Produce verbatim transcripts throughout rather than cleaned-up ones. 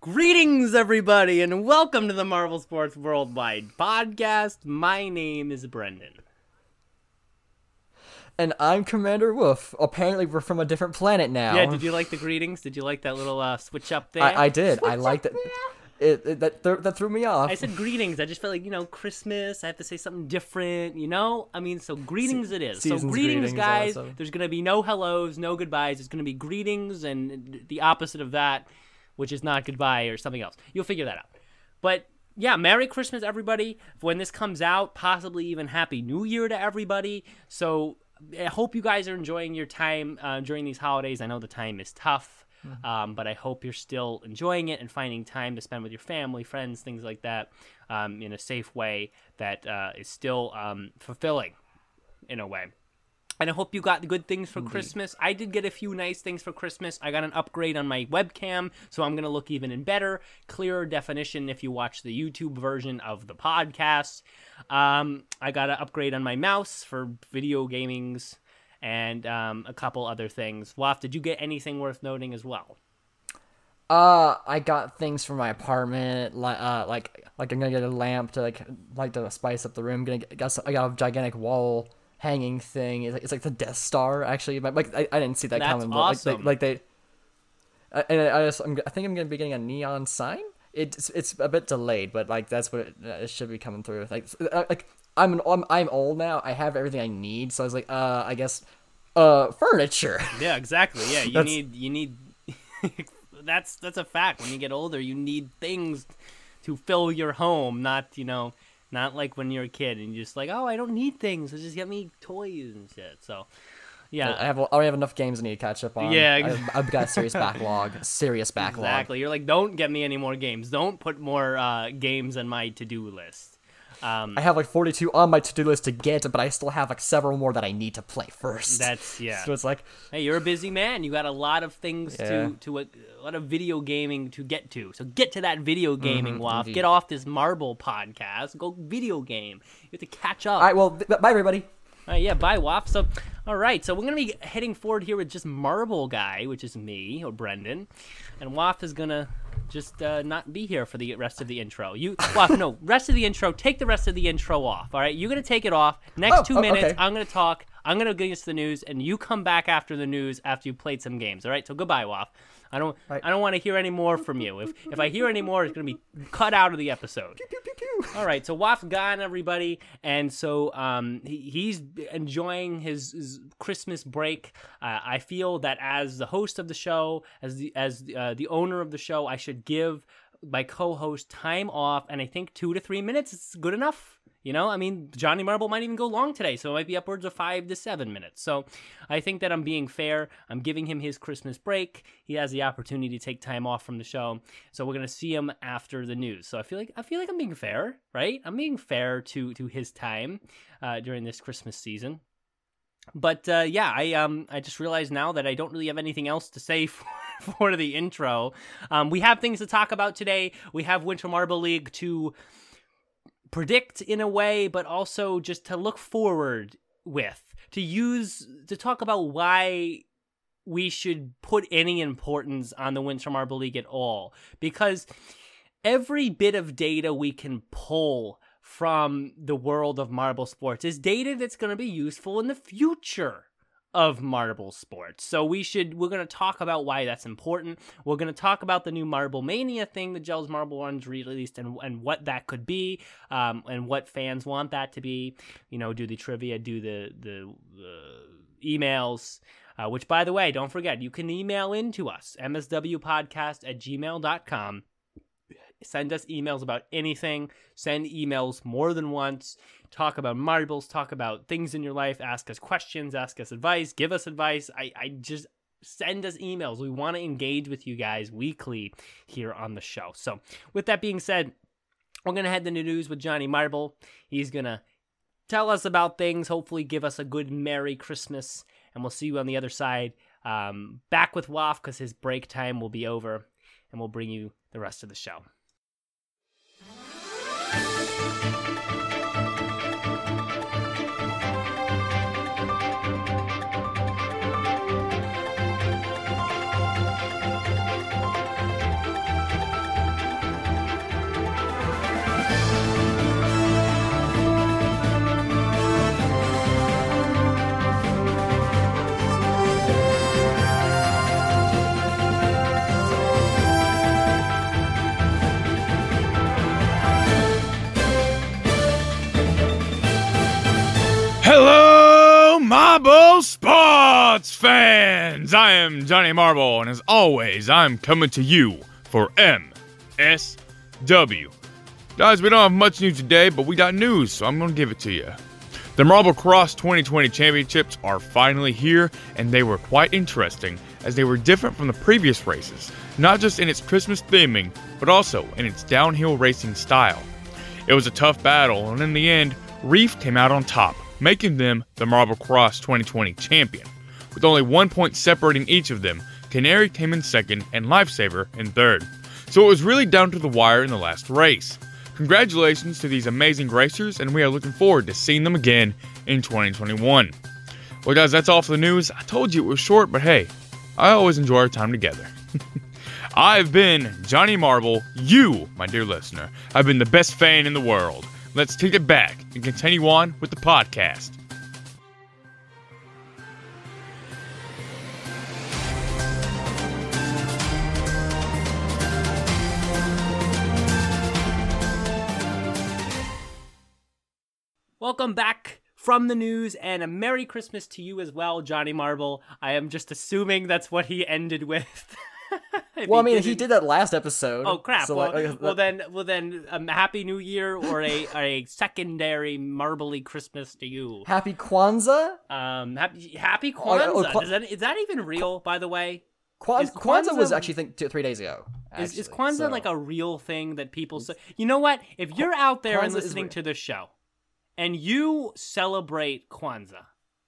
Greetings, everybody, and welcome to the Marble Sports Worldwide Podcast. My name is Brendan. And I'm Commander Wolf. Apparently, we're from a different planet now. Yeah, did you like the greetings? Did you like that little uh, switch up there? I, I did. Switch I liked it. It, it that, th- that threw me off. I said greetings. I just felt like, you know, Christmas. I have to say something different, you know? I mean, so greetings Se- it is. So greetings, greetings guys. Awesome. There's going to be no hellos, no goodbyes. It's going to be greetings and the opposite of that, which is not goodbye or something else. You'll figure that out. But yeah, Merry Christmas, everybody. When this comes out, possibly even Happy New Year to everybody. So I hope you guys are enjoying your time uh, during these holidays. I know the time is tough, mm-hmm. um, but I hope you're still enjoying it and finding time to spend with your family, friends, things like that, um, in a safe way that uh, is still um, fulfilling in a way. And I hope you got good things for Indeed. Christmas. I did get a few nice things for Christmas. I got an upgrade on my webcam, so I'm going to look even in better, clearer definition if you watch the YouTube version of the podcast. Um, I got an upgrade on my mouse for video gamings and um, a couple other things. Waff, did you get anything worth noting as well? Uh, I got things for my apartment, like, uh, like, like I'm going to get a lamp to like, like to spice up the room. Gonna get, got some, I got a gigantic wall hanging thing. It's like, it's like the Death Star, actually. Like I, I didn't see that That's coming. But awesome. Like they, like they and I, I just, I'm, I think I'm gonna be getting a neon sign. It's it's a bit delayed, but like that's what it, it should be coming through. Like like I'm an I'm, I'm old now. I have everything I need, so I was like, uh, I guess, uh, furniture. Yeah, exactly. Yeah, you need you need. that's that's a fact. When you get older, you need things to fill your home, not you know. Not like when you're a kid and you're just like, oh, I don't need things. So just get me toys and shit. So, yeah. I have I already have enough games I need to catch up on. Yeah, exactly. I've, I've got a serious backlog. Serious backlog. Exactly. You're like, don't get me any more games. Don't put more uh, games on my to-do list. Um, I have like forty-two on my to-do list to get, but I still have like several more that I need to play first. That's, yeah. So it's like, hey, you're a busy man. You got a lot of things yeah. to, to a, a lot of video gaming to get to. So get to that video gaming, mm-hmm, Waff. Get off this Marble podcast. Go video game. You have to catch up. All right, well, b- bye, everybody. All right, yeah, bye, Waff. So, all right, so we're going to be heading forward here with just Marble Guy, which is me, or Brendan, and Waff is going to just uh, not be here for the rest of the intro. You, Waff, no, rest of the intro, take the rest of the intro off, all right? You're going to take it off. Next oh, two oh, minutes, okay. I'm going to talk, I'm going to get into the news, and you come back after the news after you played some games, all right? So goodbye, Waff. I don't right. I don't want to hear any more from you. If if I hear any more, it's going to be cut out of the episode. Pew, pew, pew, pew. All right, so Waff's gone, everybody. And so um, he, he's enjoying his, his Christmas break. Uh, I feel that as the host of the show, as the, as the, uh, the owner of the show, I should give my co-host time off. And I think two to three minutes is good enough. You know, I mean, Johnny Marble might even go long today, so it might be upwards of five to seven minutes. So I think that I'm being fair. I'm giving him his Christmas break. He has the opportunity to take time off from the show. So we're going to see him after the news. So I feel like I feel like I'm being fair, right? I'm being fair to to his time uh, during this Christmas season. But uh, yeah, I um I just realized now that I don't really have anything else to say for for the intro. Um, we have things to talk about today. We have Winter Marble League to predict in a way, but also just to look forward with, to use, to talk about why we should put any importance on the Winter Marble League at all, because every bit of data we can pull from the world of marble sports is data that's going to be useful in the future of marble sports. So we should, we're going to talk about why that's important. We're going to talk about the new Marble Mania thing that Jelle's Marble Runs released and, and what that could be, um, and what fans want that to be, you know, do the trivia, do the, the, uh, emails, uh, which by the way, don't forget, you can email in to us, M S W podcast at gmail dot com. Send us emails about anything. Send emails more than once. Talk about marbles. Talk about things in your life. Ask us questions. Ask us advice. Give us advice. I, I just send us emails. We want to engage with you guys weekly here on the show. So with that being said, we're going to head to the news with Johnny Marble. He's going to tell us about things, hopefully give us a good Merry Christmas, and we'll see you on the other side. Um, back with Waff because his break time will be over, and we'll bring you the rest of the show. Marble Sports fans! I am Johnny Marble, and as always, I'm coming to you for M S W. Guys, we don't have much news today, but we got news, so I'm going to give it to you. The Marble Cross twenty twenty championships are finally here, and they were quite interesting, as they were different from the previous races, not just in its Christmas theming, but also in its downhill racing style. It was a tough battle, and in the end, Reef came out on top, making them the Marble Cross twenty twenty champion. With only one point separating each of them, Canary came in second and Lifesaver in third. So it was really down to the wire in the last race. Congratulations to these amazing racers, and we are looking forward to seeing them again in twenty twenty-one. Well guys, that's all for the news. I told you it was short, but hey, I always enjoy our time together. I've been Johnny Marble. You, my dear listener, I've been the best fan in the world. Let's take it back and continue on with the podcast. Welcome back from the news, and a Merry Christmas to you as well, Johnny Marble. I am just assuming that's what he ended with. Well, I mean, didn't... he did that last episode. Oh crap! So, well, like, uh, well, then, well then, um, Happy New Year or a a secondary marbly Christmas to you. Happy Kwanzaa. Um, happy Happy Kwanzaa. Oh, oh, Kwan... Is that is that even real? By the way, Kwan... Kwanzaa, Kwanzaa was actually think two, three days ago. Actually, is, is Kwanzaa so... like a real thing that people say? You know what? If you're out there Kwanzaa and listening to this show, and you celebrate Kwanzaa.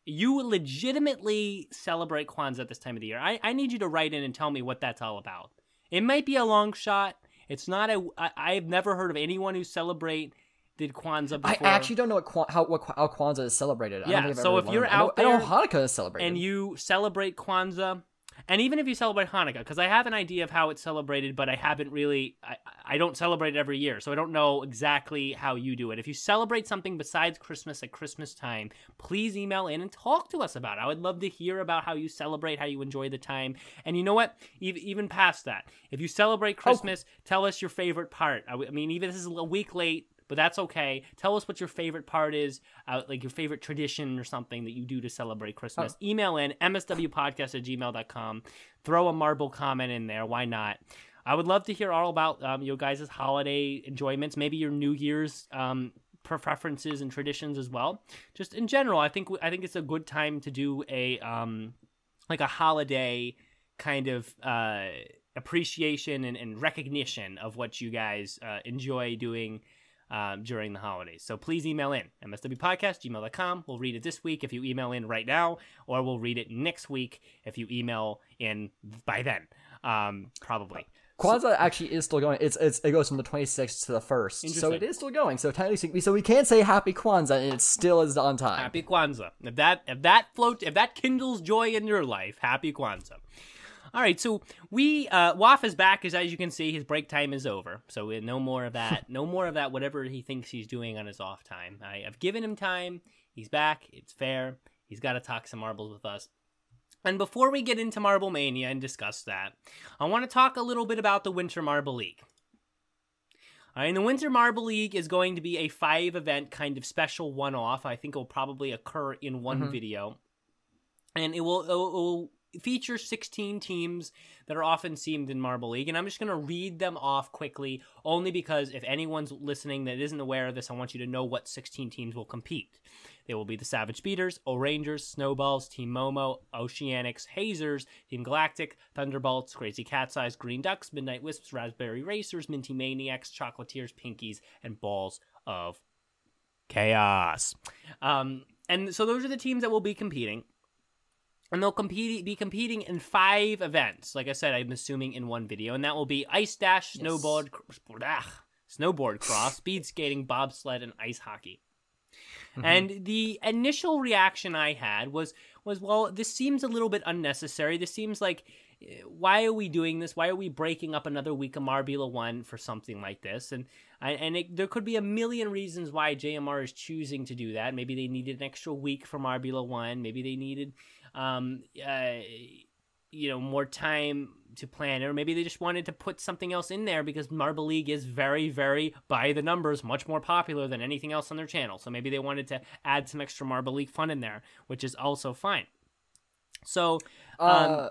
You legitimately celebrate Kwanzaa at this time of the year. I, I need you to write in and tell me what that's all about. It might be a long shot. It's not a. I, I've never heard of anyone who celebrate did Kwanzaa before. I actually don't know what Kwan, how what, how Kwanzaa is celebrated. Yeah. I don't think I've so ever if you're out I know, there, I know Hanukkah is celebrated, and you celebrate Kwanzaa, and even if you celebrate Hanukkah, because I have an idea of how it's celebrated, but I haven't really. I, I don't celebrate it every year, so I don't know exactly how you do it. If you celebrate something besides Christmas at Christmas time, please email in and talk to us about it. I would love to hear about how you celebrate, how you enjoy the time. And you know what? Even past that, if you celebrate Christmas, oh. tell us your favorite part. I mean, even if this is a week late, but that's okay. Tell us what your favorite part is, uh, like your favorite tradition or something that you do to celebrate Christmas. Oh. Email in M S W podcast at gmail dot com. Throw a marble comment in there. Why not? I would love to hear all about um, your guys' holiday enjoyments, maybe your New Year's um, preferences and traditions as well. Just in general, I think I think it's a good time to do a um, like a holiday kind of uh, appreciation and, and recognition of what you guys uh, enjoy doing um, during the holidays. So please email in, M S W podcast at gmail dot com. We'll read it this week if you email in right now, or we'll read it next week if you email in by then, um, probably. Kwanzaa actually is still going. It's, it's it goes from the twenty-sixth to the first, so it is still going. So technically, so we can say Happy Kwanzaa, and it still is on time. Happy Kwanzaa. If that if that floats, if that kindles joy in your life, Happy Kwanzaa. All right, so we uh, Waff is back, as as you can see, his break time is over. So we no more of that. no more of that. Whatever he thinks he's doing on his off time, I, I've given him time. He's back. It's fair. He's got to talk some marbles with us. And before we get into Marble Mania and discuss that, I want to talk a little bit about the Winter Marble League. All right, and the Winter Marble League is going to be a five-event kind of special one-off. I think it will probably occur in one mm-hmm. video. And it will, it will feature sixteen teams that are often seen in Marble League, and I'm just going to read them off quickly, only because if anyone's listening that isn't aware of this, I want you to know what sixteen teams will compete. They will be the Savage Speeders, O-Rangers, Snowballs, Team Momo, Oceanics, Hazers, Team Galactic, Thunderbolts, Crazy Cat's Eyes, Green Ducks, Midnight Wisps, Raspberry Racers, Minty Maniacs, Chocolatiers, Pinkies, and Balls of Chaos. Um, and so those are the teams that will be competing. And they'll compete, be competing in five events. Like I said, I'm assuming in one video. And that will be Ice Dash, yes. Snowboard, snowboard Cross, Speed Skating, Bobsled, and Ice Hockey. Mm-hmm. And the initial reaction I had was, was, well, this seems a little bit unnecessary. This seems like, why are we doing this? Why are we breaking up another week of Marbula One for something like this? And and it, there could be a million reasons why J M R is choosing to do that. Maybe they needed an extra week for Marbula One. Maybe they needed, um, uh, you know, more time to plan it. Or maybe they just wanted to put something else in there because Marble League is very, very, by the numbers, much more popular than anything else on their channel. So maybe they wanted to add some extra Marble League fun in there, which is also fine. So... Um, uh...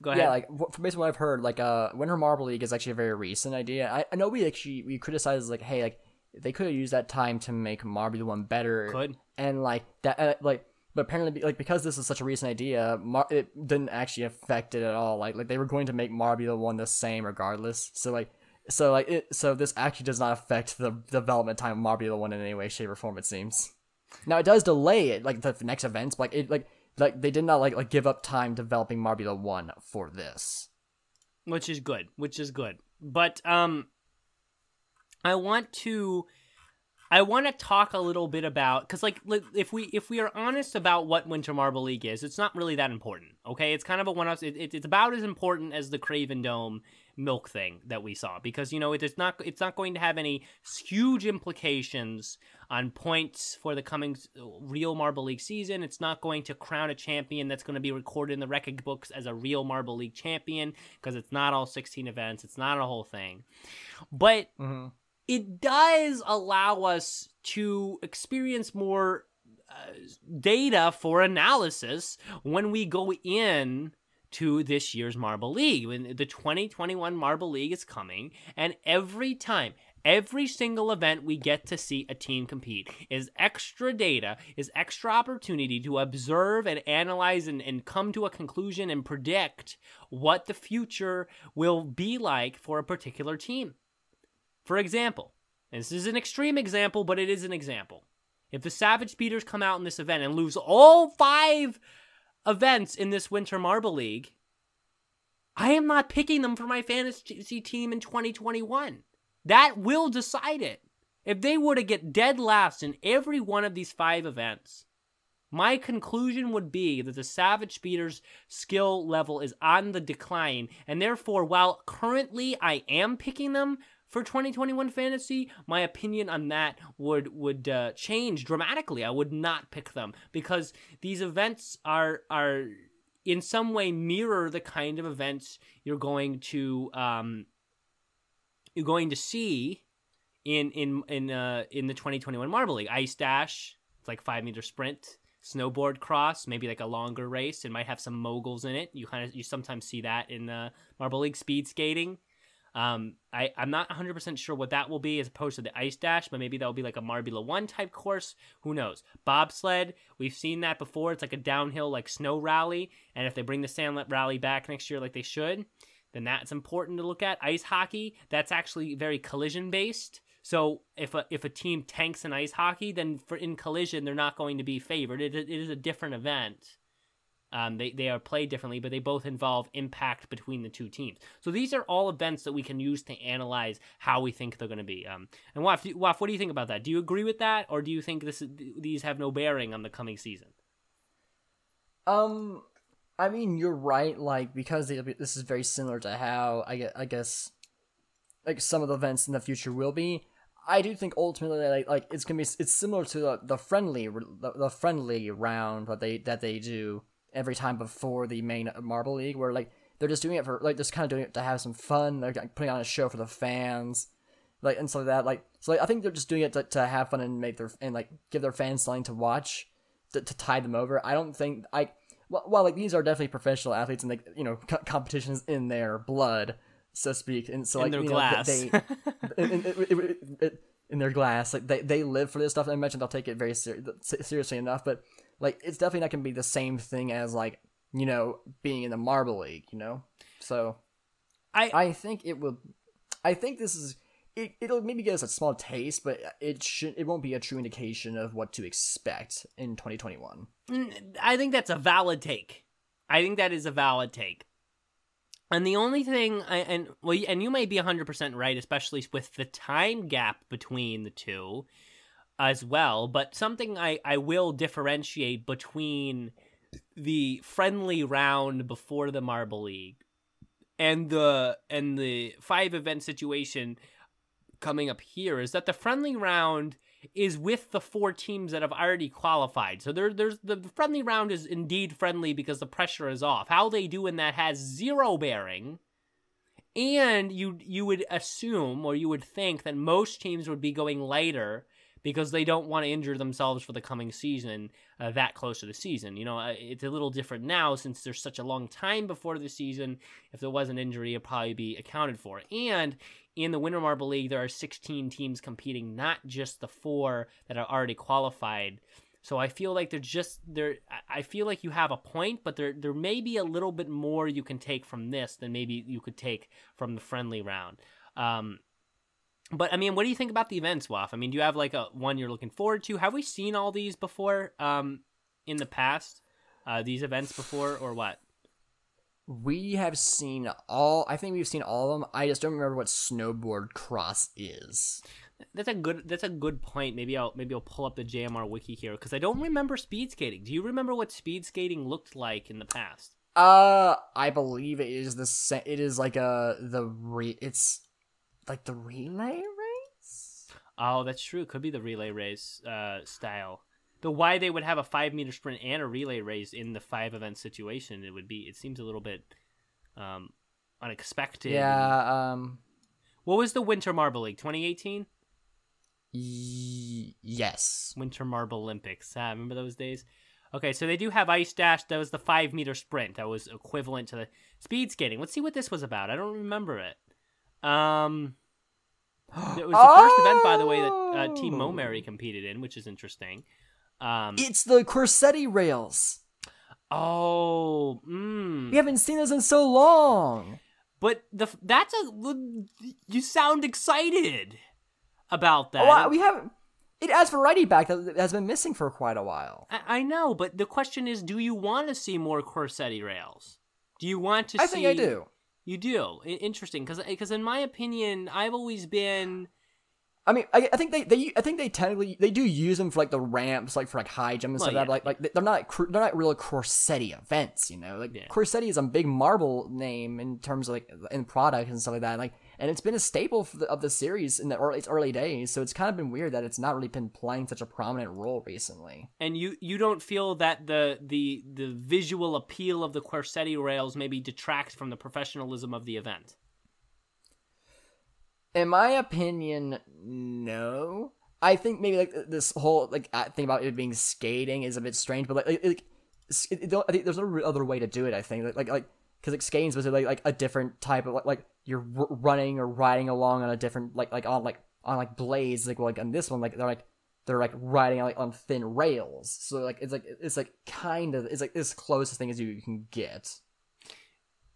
Go ahead. Yeah, like from based on what I've heard, like uh, Winter Marble League is actually a very recent idea. I, I know we actually we criticized like, hey, like they could have used that time to make Marble One better. Could and like that, uh, like but apparently like because this is such a recent idea, Mar- it didn't actually affect it at all. Like like they were going to make Marble One the same regardless. So like so like it so this actually does not affect the development time of Marble One in any way, shape, or form. It seems. Now it does delay it like the next events, but, like it like. Like they did not like like give up time developing Marbula One for this, which is good, which is good. But um, I want to, I want to talk a little bit about because like if we if we are honest about what Winter Marble League is, it's not really that important. Okay, it's kind of a one-off. It, it, it's about as important as the Craven Dome milk thing that we saw because you know it, it's not it's not going to have any huge implications on points for the coming real Marble League season. It's not going to crown a champion that's going to be recorded in the record books as a real Marble League champion because it's not all sixteen events. It's not a whole thing. But mm-hmm. it does allow us to experience more uh, data for analysis when we go in to this year's Marble League. When the twenty twenty-one Marble League is coming, and every time... Every single event we get to see a team compete is extra data, is extra opportunity to observe and analyze and, and come to a conclusion and predict what the future will be like for a particular team. For example, and this is an extreme example, but it is an example. If the Savage Speeders come out in this event and lose all five events in this Winter Marble League, I am not picking them for my fantasy team in twenty twenty-one. That will decide it. If they were to get dead last in every one of these five events, my conclusion would be that the Savage Speeders' skill level is on the decline, and therefore, while currently I am picking them for twenty twenty-one fantasy, my opinion on that would would uh, change dramatically. I would not pick them because these events are are in some way mirror the kind of events you're going to. Um, You're going to see in in in uh, in the twenty twenty-one Marble League. Ice Dash, it's like five meter sprint, snowboard cross, maybe like a longer race. It might have some moguls in it. You kind of you sometimes see that in the Marble League. Speed skating. Um, I I'm not one hundred percent sure what that will be as opposed to the Ice Dash, but maybe that will be like a Marbula One type course. Who knows? Bobsled, we've seen that before. It's like a downhill like snow rally, and if they bring the Sand Rally back next year, like they should. Then that's important to look at. Ice hockey, that's actually very collision-based. So if a, if a team tanks in ice hockey, then for in collision, they're not going to be favored. It, it is a different event. Um, they, they are played differently, but they both involve impact between the two teams. So these are all events that we can use to analyze how we think they're going to be. Um, and Waff, do, Waff, what do you think about that? Do you agree with that, or do you think this is, these have no bearing on the coming season? Um... I mean, you're right, like, because they, this is very similar to how, I, I guess, like, some of the events in the future will be. I do think, ultimately, like, like it's going to be, it's similar to the, the friendly the, the friendly round that they that they do every time before the main Marble League, where, like, they're just doing it for, like, they're just kind of doing it to have some fun. They're like, putting on a show for the fans, like, and stuff like that. Like, so, like, I think they're just doing it to, to have fun and make their, and, like, give their fans something to watch, to, to tide them over. I don't think, I... while like these are definitely professional athletes and like, you know, co- competitions in their blood, so to speak, and so like in their you glass, know, they, in, in, in, in, in their glass, like they, they live for this stuff. And I mentioned they'll take it very ser- seriously enough, but like it's definitely not going to be the same thing as like, you know, being in the Marble League, you know. So I I think it will. I think this is. It, it'll maybe give us a small taste, but it should. It won't be a true indication of what to expect in twenty twenty-one. I think that's a valid take. I think that is a valid take. And the only thing, I, and well, and you may be one hundred percent right, especially with the time gap between the two, as well. But something I, I will differentiate between the friendly round before the Marble League and the and the five event situation coming up here is that the friendly round is with the four teams that have already qualified. So there, there's the friendly round is indeed friendly because the pressure is off. How they do in that has zero bearing. And you you would assume, or you would think, that most teams would be going lighter because they don't want to injure themselves for the coming season, uh, that close to the season. You know, it's a little different now since there's such a long time before the season. If there was an injury, it'd probably be accounted for. And in the Winter Marble League, there are sixteen teams competing, not just the four that are already qualified. So I feel like they're just there. I feel like you have a point, but there there may be a little bit more you can take from this than maybe you could take from the friendly round. Um, But, I mean, what do you think about the events, Waff? I mean, do you have, like, a one you're looking forward to? Have we seen all these before um, in the past, uh, these events before, or what? We have seen all – I think we've seen all of them. I just don't remember what Snowboard Cross is. That's a good That's a good point. Maybe I'll maybe I'll pull up the J M R wiki here because I don't remember speed skating. Do you remember what speed skating looked like in the past? Uh, I believe it is the – it is like a – the re- it's – like the relay race? Oh, that's true. It could be the relay race uh, style. The why they would have a five meter sprint and a relay race in the five event situation, it would be. It seems a little bit um, unexpected. Yeah. Um, what was the Winter Marble League? twenty eighteen? Y- yes. Winter Marble Olympics. Ah, remember those days? Okay, so they do have ice dash. That was the five meter sprint. That was equivalent to the speed skating. Let's see what this was about. I don't remember it. Um, it was the oh! first event, by the way, that uh, Team Momeri competed in, which is interesting. Um, it's the Corsetti rails. Oh, mm. We haven't seen those in so long. But the that's a you sound excited about that. Oh, we haven't. It adds variety back that has been missing for quite a while. I, I know, but the question is, do you want to see more Corsetti rails? Do you want to? I see... I think I do. You do. Interesting, because because in my opinion, I've always been. I mean, I, I think they, they I think they technically they do use them for like the ramps, like for like high jump and well, stuff. Yeah. Like like they're not they're not real Corsetti events, you know. Like yeah. Corsetti is a big marble name in terms of like in product and stuff like that. Like, and it's been a staple of the, of the series in the early, its early days. So it's kind of been weird that it's not really been playing such a prominent role recently. And you you don't feel that the the the visual appeal of the Quercetti rails maybe detracts from the professionalism of the event. In my opinion, no. I think maybe like this whole like thing about it being skating is a bit strange, but like, like, like it, I think there's no other way to do it. I think like like like because like skating was like like a different type of like, like you're r- running or riding along on a different like like on like on like blades like well, like on this one like they're like they're like riding on, like on thin rails, so like it's like it's like kind of it's like this closest thing as you can get.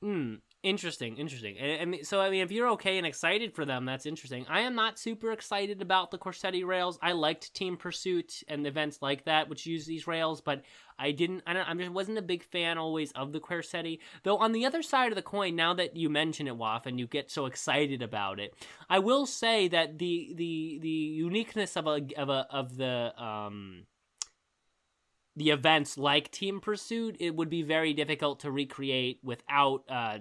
Hmm. Interesting, interesting. And, and so, I mean, if you're okay and excited for them, that's interesting. I am not super excited about the Corsetti rails. I liked Team Pursuit and events like that, which use these rails, but I didn't. I don't. I just wasn't a big fan always of the Quercetti. Though on the other side of the coin, now that you mention it, Waff, and you get so excited about it, I will say that the the the uniqueness of a of a of the um. the events like Team Pursuit, it would be very difficult to recreate without uh,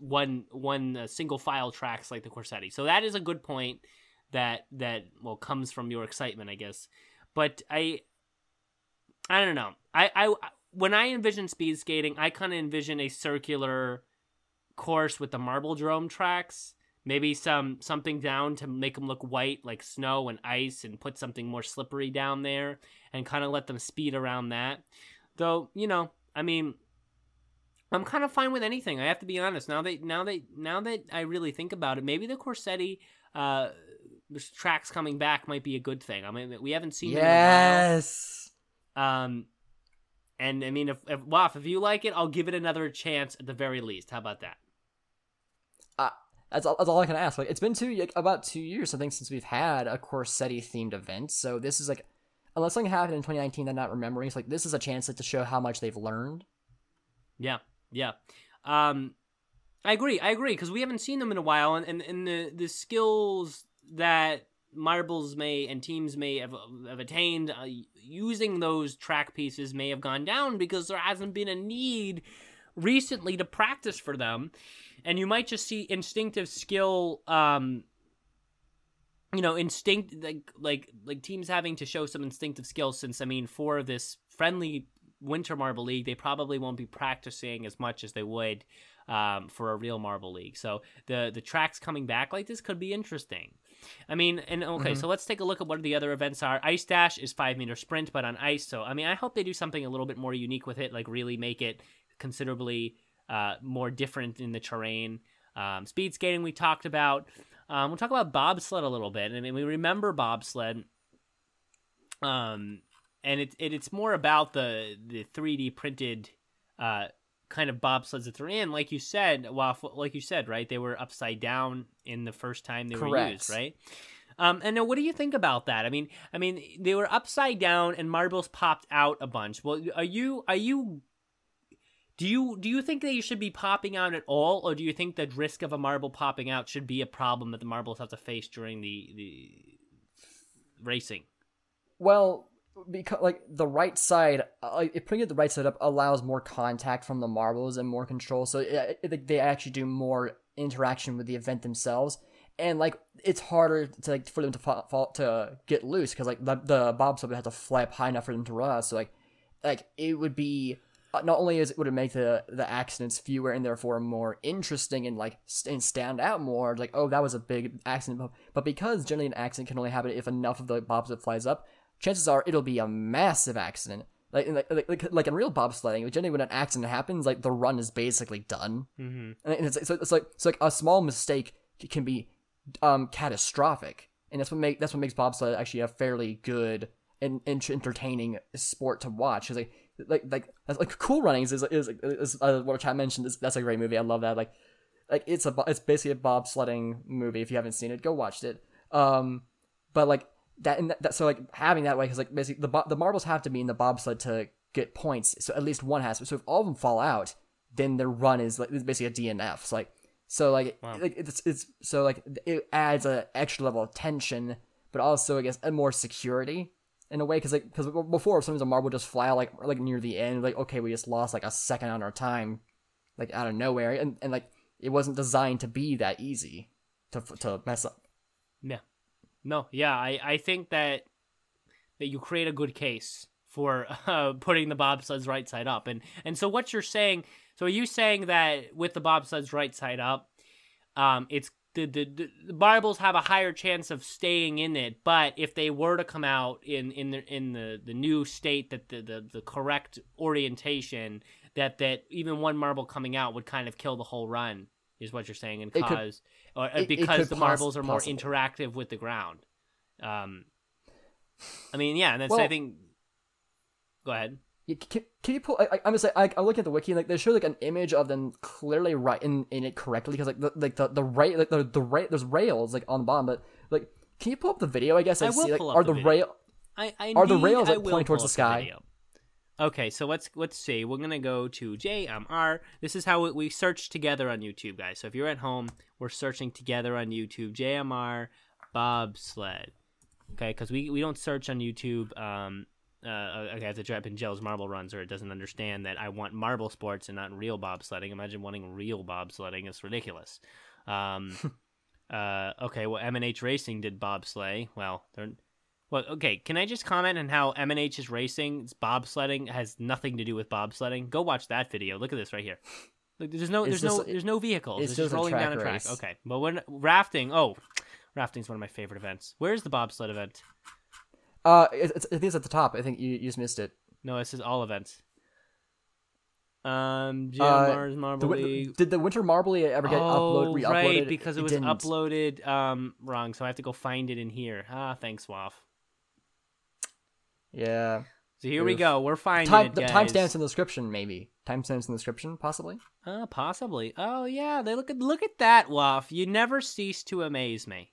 one one uh, single file tracks like the Quercetti. So that is a good point that that well comes from your excitement, I guess. But I I don't know. I, I when I envision speed skating, I kind of envision a circular course with the marble drome tracks. Maybe some something down to make them look white like snow and ice, and put something more slippery down there and kind of let them speed around that. Though, you know, I mean, I'm kind of fine with anything. I have to be honest. Now that now that now that I really think about it, maybe the Corsetti uh, tracks coming back might be a good thing. I mean, we haven't seen yes. it in a while. Um, and I mean, if, if Waff, if you like it, I'll give it another chance at the very least. How about that? Uh, that's all, that's all I can ask. Like, it's been two like, about two years, I think, since we've had a Corsetti themed event. So this is like, unless something happened in twenty nineteen that I'm not remembering, it's like this is a chance like, to show how much they've learned. Yeah. Yeah, um, I agree. I agree because we haven't seen them in a while, and, and, and the, the skills that marbles may and teams may have, have attained uh, using those track pieces may have gone down because there hasn't been a need recently to practice for them, and you might just see instinctive skill. Um, you know, instinct like like like teams having to show some instinctive skills since I mean for this friendly. Winter Marble League, they probably won't be practicing as much as they would um, for a real Marble League. So the the tracks coming back like this could be interesting. I mean, and okay, mm-hmm. so let's take a look at what the other events are. Ice Dash is five-meter sprint, but on ice. So, I mean, I hope they do something a little bit more unique with it, like really make it considerably uh, more different in the terrain. Um, speed skating we talked about. Um, we'll talk about bobsled a little bit. I mean, we remember bobsled. Um... And it, it it's more about the, the three D printed uh, kind of bobsleds that they're in. Like you said, Waff, like you said, right? They were upside down in the first time they Correct. were used, right? Um, and now, what do you think about that? I mean, I mean, they were upside down, and marbles popped out a bunch. Well, are you are you do you do you think they should be popping out at all, or do you think the risk of a marble popping out should be a problem that the marbles have to face during the the racing? Well. Because like the right side, like uh, putting it the right side up allows more contact from the marbles and more control. So it, it, they actually do more interaction with the event themselves, and like it's harder to like for them to fall, fall to get loose because like the the bobsled would have to fly up high enough for them to run. So like like it would be not only is it would it make the the accidents fewer and therefore more interesting and like and stand out more. Like oh that was a big accident, but because generally an accident can only happen if enough of the bobsled flies up. Chances are it'll be a massive accident. Like like like, like in real bobsledding, generally when an accident happens, like the run is basically done. Mm-hmm. And it's, it's, it's like it's like a small mistake can be um, catastrophic, and that's what make that's what makes bobsled actually a fairly good and, and entertaining sport to watch. Cause like like like that's like Cool Runnings is is, is, is uh, what I mentioned. Is, that's a great movie. I love that. Like like it's a it's basically a bobsledding movie. If you haven't seen it, go watch it. Um, but like. That and that so like having that way because like basically the bo- the marbles have to be in the bobsled to get points, so at least one has to. So if all of them fall out, then their run is like it's basically a D N F. So like so like wow. like it's it's so like it adds an extra level of tension, but also I guess and more security in a way because like because before sometimes a marble just fly out like like near the end like okay we just lost like a second on our time, like out of nowhere and, and like it wasn't designed to be that easy to to mess up. Yeah. No, yeah, I, I think that that you create a good case for uh, putting the bobsleds right side up. And and so what you're saying, so are you saying that with the bobsleds right side up, um, it's the, the, the, the marbles have a higher chance of staying in it, but if they were to come out in, in, the, in the, the new state, that the, the, the correct orientation, that, that even one marble coming out would kind of kill the whole run? Is what you're saying, and it cause could, or it, because it the marbles poss- are more possible. interactive with the ground. Um, I mean, yeah, and that's well, I think. Go ahead. Can, can you pull? I, I'm just like I, I'm looking at the wiki, and like they show like an image of them clearly right in, in it correctly because like the, like the the right like the the right there's rails like on the bottom, but like can you pull up the video? I guess I, I will see, pull like, up are the video. rail. I, I are need, the rails like, pointing towards the sky. Video. Okay, so let's let's see. We're gonna go to J M R. This is how we search together on YouTube, guys. So if you're at home, we're searching together on YouTube. J M R bobsled. Okay, because we, we don't search on YouTube. Um, uh, okay, I have to type in Jelle's Marble Runs, or it doesn't understand that I want marble sports and not real bobsledding. Imagine wanting real bobsledding; it's ridiculous. Um, uh, okay, well, M and H Racing did bobsleigh. Well, they're. Well, okay, can I just comment on how M and H is racing? It's bobsledding. It has nothing to do with bobsledding. Go watch that video. Look at this right here. Look, there's no, there's no, there's no vehicles. It's, it's just, just rolling a down a track. Race. Okay, but when rafting, oh, rafting's one of my favorite events. Where's the bobsled event? Uh, it's, it's, I think it's at the top. I think you, you just missed it. No, this is all events. Um, Jelle's uh, Marble the, League. Did the Winter Marble League ever get oh, uploaded? Re-uploaded? Right, because it, it was didn't. uploaded um, wrong, so I have to go find it in here. Ah, thanks, Waff. Yeah. So here Oof. we go. We're finding time, it, guys. Timestamps in the description, maybe. Timestamps in the description, possibly. Uh, possibly. Oh yeah, they look at look at that, Waff. You never cease to amaze me.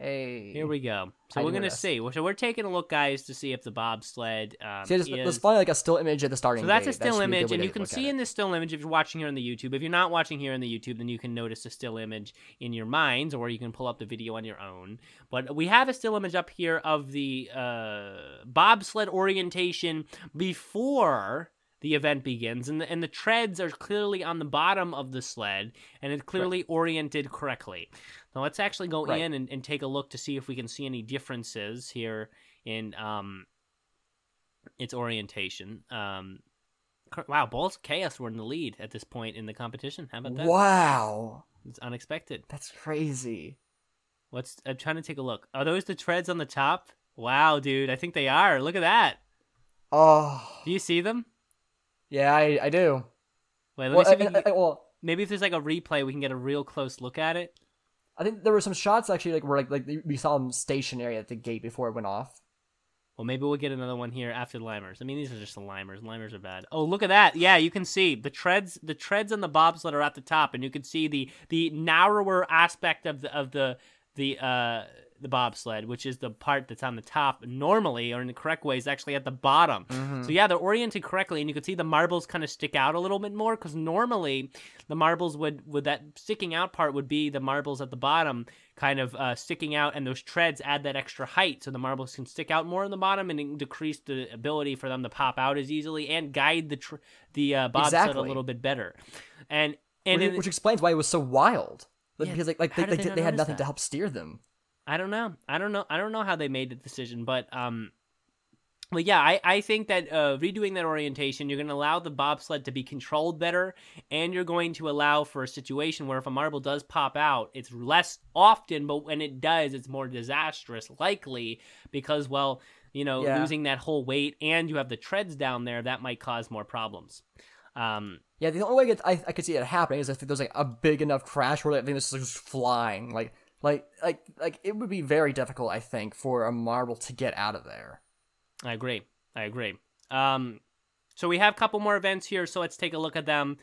Hey. Here we go. So I we're gonna this. see. So we're taking a look, guys, to see if the bobsled. Um, so just, is... Let's find like a still image at the starting. So that's a still that image, and you can see in the still image if you're watching here on the YouTube. If you're not watching here on the YouTube, then you can notice a still image in your minds, or you can pull up the video on your own. But we have a still image up here of the uh, bobsled orientation before the event begins, and the, and the treads are clearly on the bottom of the sled, and it's clearly right. oriented correctly. Now let's actually go right. in and, and take a look to see if we can see any differences here in um, its orientation. Um, wow, Balls of Chaos were in the lead at this point in the competition. How about that? Wow. It's unexpected. That's crazy. What's I'm trying to take a look. Are those the treads on the top? Wow, dude, I think they are. Look at that. Oh. Do you see them? Yeah, I, I do. Wait, let well, me see if I, we can, I, I, well, maybe if there's like a replay, we can get a real close look at it. I think there were some shots actually, like where like, like we saw them stationary at the gate before it went off. Well, maybe we'll get another one here after the limers. I mean, these are just the limers. Limers are bad. Oh, look at that! Yeah, you can see the treads. The treads on the bobsled are at the top, and you can see the the narrower aspect of the of the the uh the bobsled, which is the part that's on the top normally, or in the correct way, is actually at the bottom. Mm-hmm. So yeah, they're oriented correctly, and you can see the marbles kind of stick out a little bit more, because normally the marbles would, would that sticking out part would be the marbles at the bottom kind of uh, sticking out, and those treads add that extra height, so the marbles can stick out more in the bottom, and it decrease the ability for them to pop out as easily, and guide the tr- the uh, bobsled exactly. a little bit better. And and Which, in, which explains why it was so wild. Yeah, because like, like they, they, they, they had nothing that? to help steer them. I don't know. I don't know. I don't know how they made the decision, but um, but yeah, I, I think that uh, redoing that orientation, you're going to allow the bobsled to be controlled better, and you're going to allow for a situation where if a marble does pop out, it's less often, but when it does, it's more disastrous, likely, because, well, you know, yeah. losing that whole weight, and you have the treads down there, that might cause more problems. Um, yeah, the only way I, I could see it happening is if there's like a big enough crash where I think this is just flying, like... Like, like, like, it would be very difficult, I think, for a marble to get out of there. I agree. I agree. Um, so we have a couple more events here, so let's take a look at them.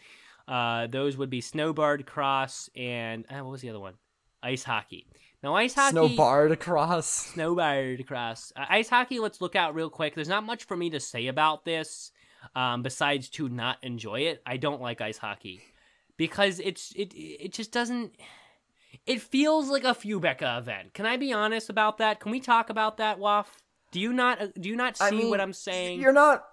Uh, those would be Snowbard Cross and, uh, what was the other one? Ice Hockey. Now, ice hockey... Snowbard Cross. Snowbard Cross. Uh, ice Hockey, let's look out real quick. There's not much for me to say about this, um, besides to not enjoy it. I don't like Ice Hockey, because it's it it just doesn't... It feels like a Fubeca event. Can I be honest about that? Can we talk about that, Waff? Do you not do you not see I mean, what I'm saying? You're not.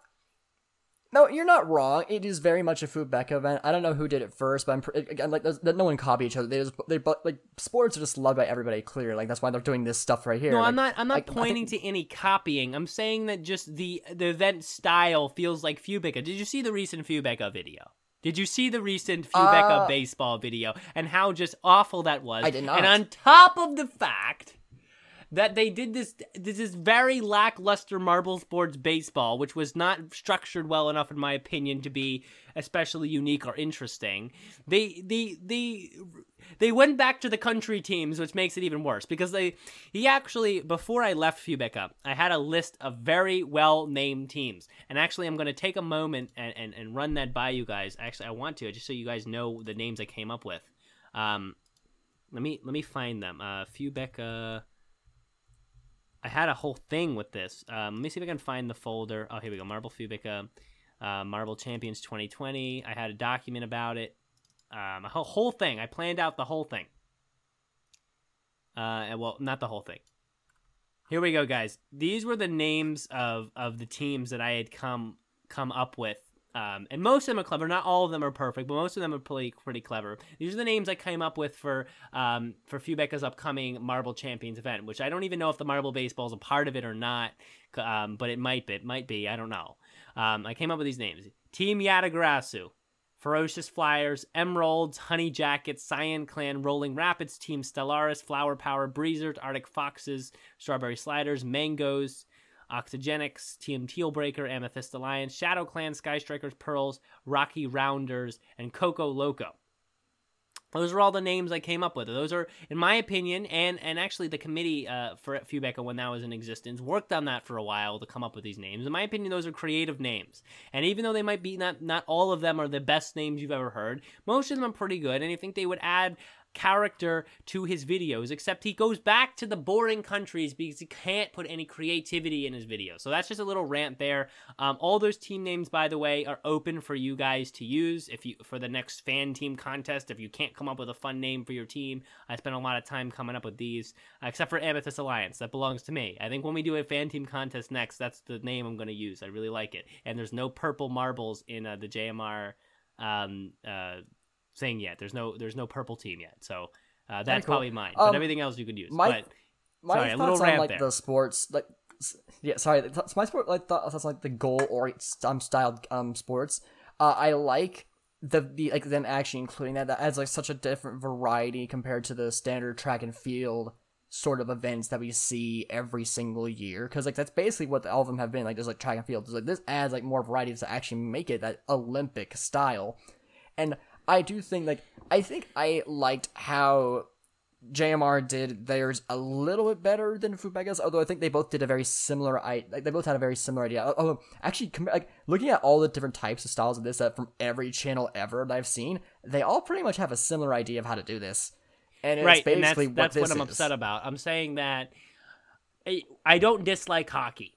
No, you're not wrong. It is very much a Fubeca event. I don't know who did it first, but I'm again like no one copied each other. They just they like sports are just loved by everybody. Clearly, like that's why they're doing this stuff right here. No, like, I'm not. I'm not I, pointing I think... to any copying. I'm saying that just the the event style feels like Fubeca. Did you see the recent Fubeca video? Did you see the recent Fubeca uh, baseball video and how just awful that was? I did not. And on top of the fact that they did this this is very lackluster Marbles Boards baseball, which was not structured well enough, in my opinion, to be especially unique or interesting. They they they they went back to the country teams, which makes it even worse, because they he actually before I left Fubeca, I had a list of very well named teams, and actually I'm going to take a moment and, and and run that by you guys. Actually, I want to just so you guys know the names I came up with. Um, let me let me find them. Uh, Fubeca. I had a whole thing with this. Um, let me see if I can find the folder. Oh, here we go. Marble Fubeca, uh, Marble Champions twenty twenty. I had a document about it. Um, a whole, whole thing. I planned out the whole thing. Uh, and, well, not the whole thing. Here we go, guys. These were the names of, of the teams that I had come come up with. Um, and most of them are clever. Not all of them are perfect, but most of them are pretty, pretty clever. These are the names I came up with for um, for Fubeca's upcoming Marble Champions event, which I don't even know if the Marble Baseball is a part of it or not, um, but it might be. It might be. I don't know. Um, I came up with these names. Team Yatagarasu, Ferocious Flyers, Emeralds, Honey Jackets, Cyan Clan, Rolling Rapids, Team Stellaris, Flower Power, Breezers, Arctic Foxes, Strawberry Sliders, Mangoes, Octogenics, T M Tealbreaker, Amethyst Alliance, Shadow Clan, Sky Strikers, Pearls, Rocky Rounders, and Coco Loco. Those are all the names I came up with. Those are, in my opinion, and, and actually the committee uh, for Fubeca when that was in existence worked on that for a while to come up with these names. In my opinion, those are creative names. And even though they might be, not, not all of them are the best names you've ever heard, most of them are pretty good, and I think they would add character to his videos, except he goes back to the boring countries because he can't put any creativity in his videos. So that's just a little rant there. Um, all those team names, by the way, are open for you guys to use if you for the next fan team contest. If you can't come up with a fun name for your team, I spent a lot of time coming up with these, except for Amethyst Alliance. That belongs to me. I think when we do a fan team contest next, that's the name I'm going to use. I really like it. And there's no purple marbles in uh, the J M R um, uh, thing yet. There's no there's no purple team yet, so uh, that's cool. Probably mine. But um, everything else you could use. My, but, my sorry, thoughts on like there. the sports, like yeah, sorry, th- my sport like thoughts on like the goal or um styled um sports. Uh, I like the, the like them actually including that that adds like such a different variety compared to the standard track and field sort of events that we see every single year, because like that's basically what all of them have been like. There's like track and field. There's, like this adds like more varieties to actually make it that Olympic style, and. I do think, like, I think I liked how J M R did theirs a little bit better than Fubeca's, although I think they both did a very similar, I like, they both had a very similar idea. Although, actually, like, looking at all the different types of styles of this that from every channel ever that I've seen, they all pretty much have a similar idea of how to do this. And it's right, basically and that's, what that's this what I'm is. upset about. I'm saying that I, I don't dislike hockey.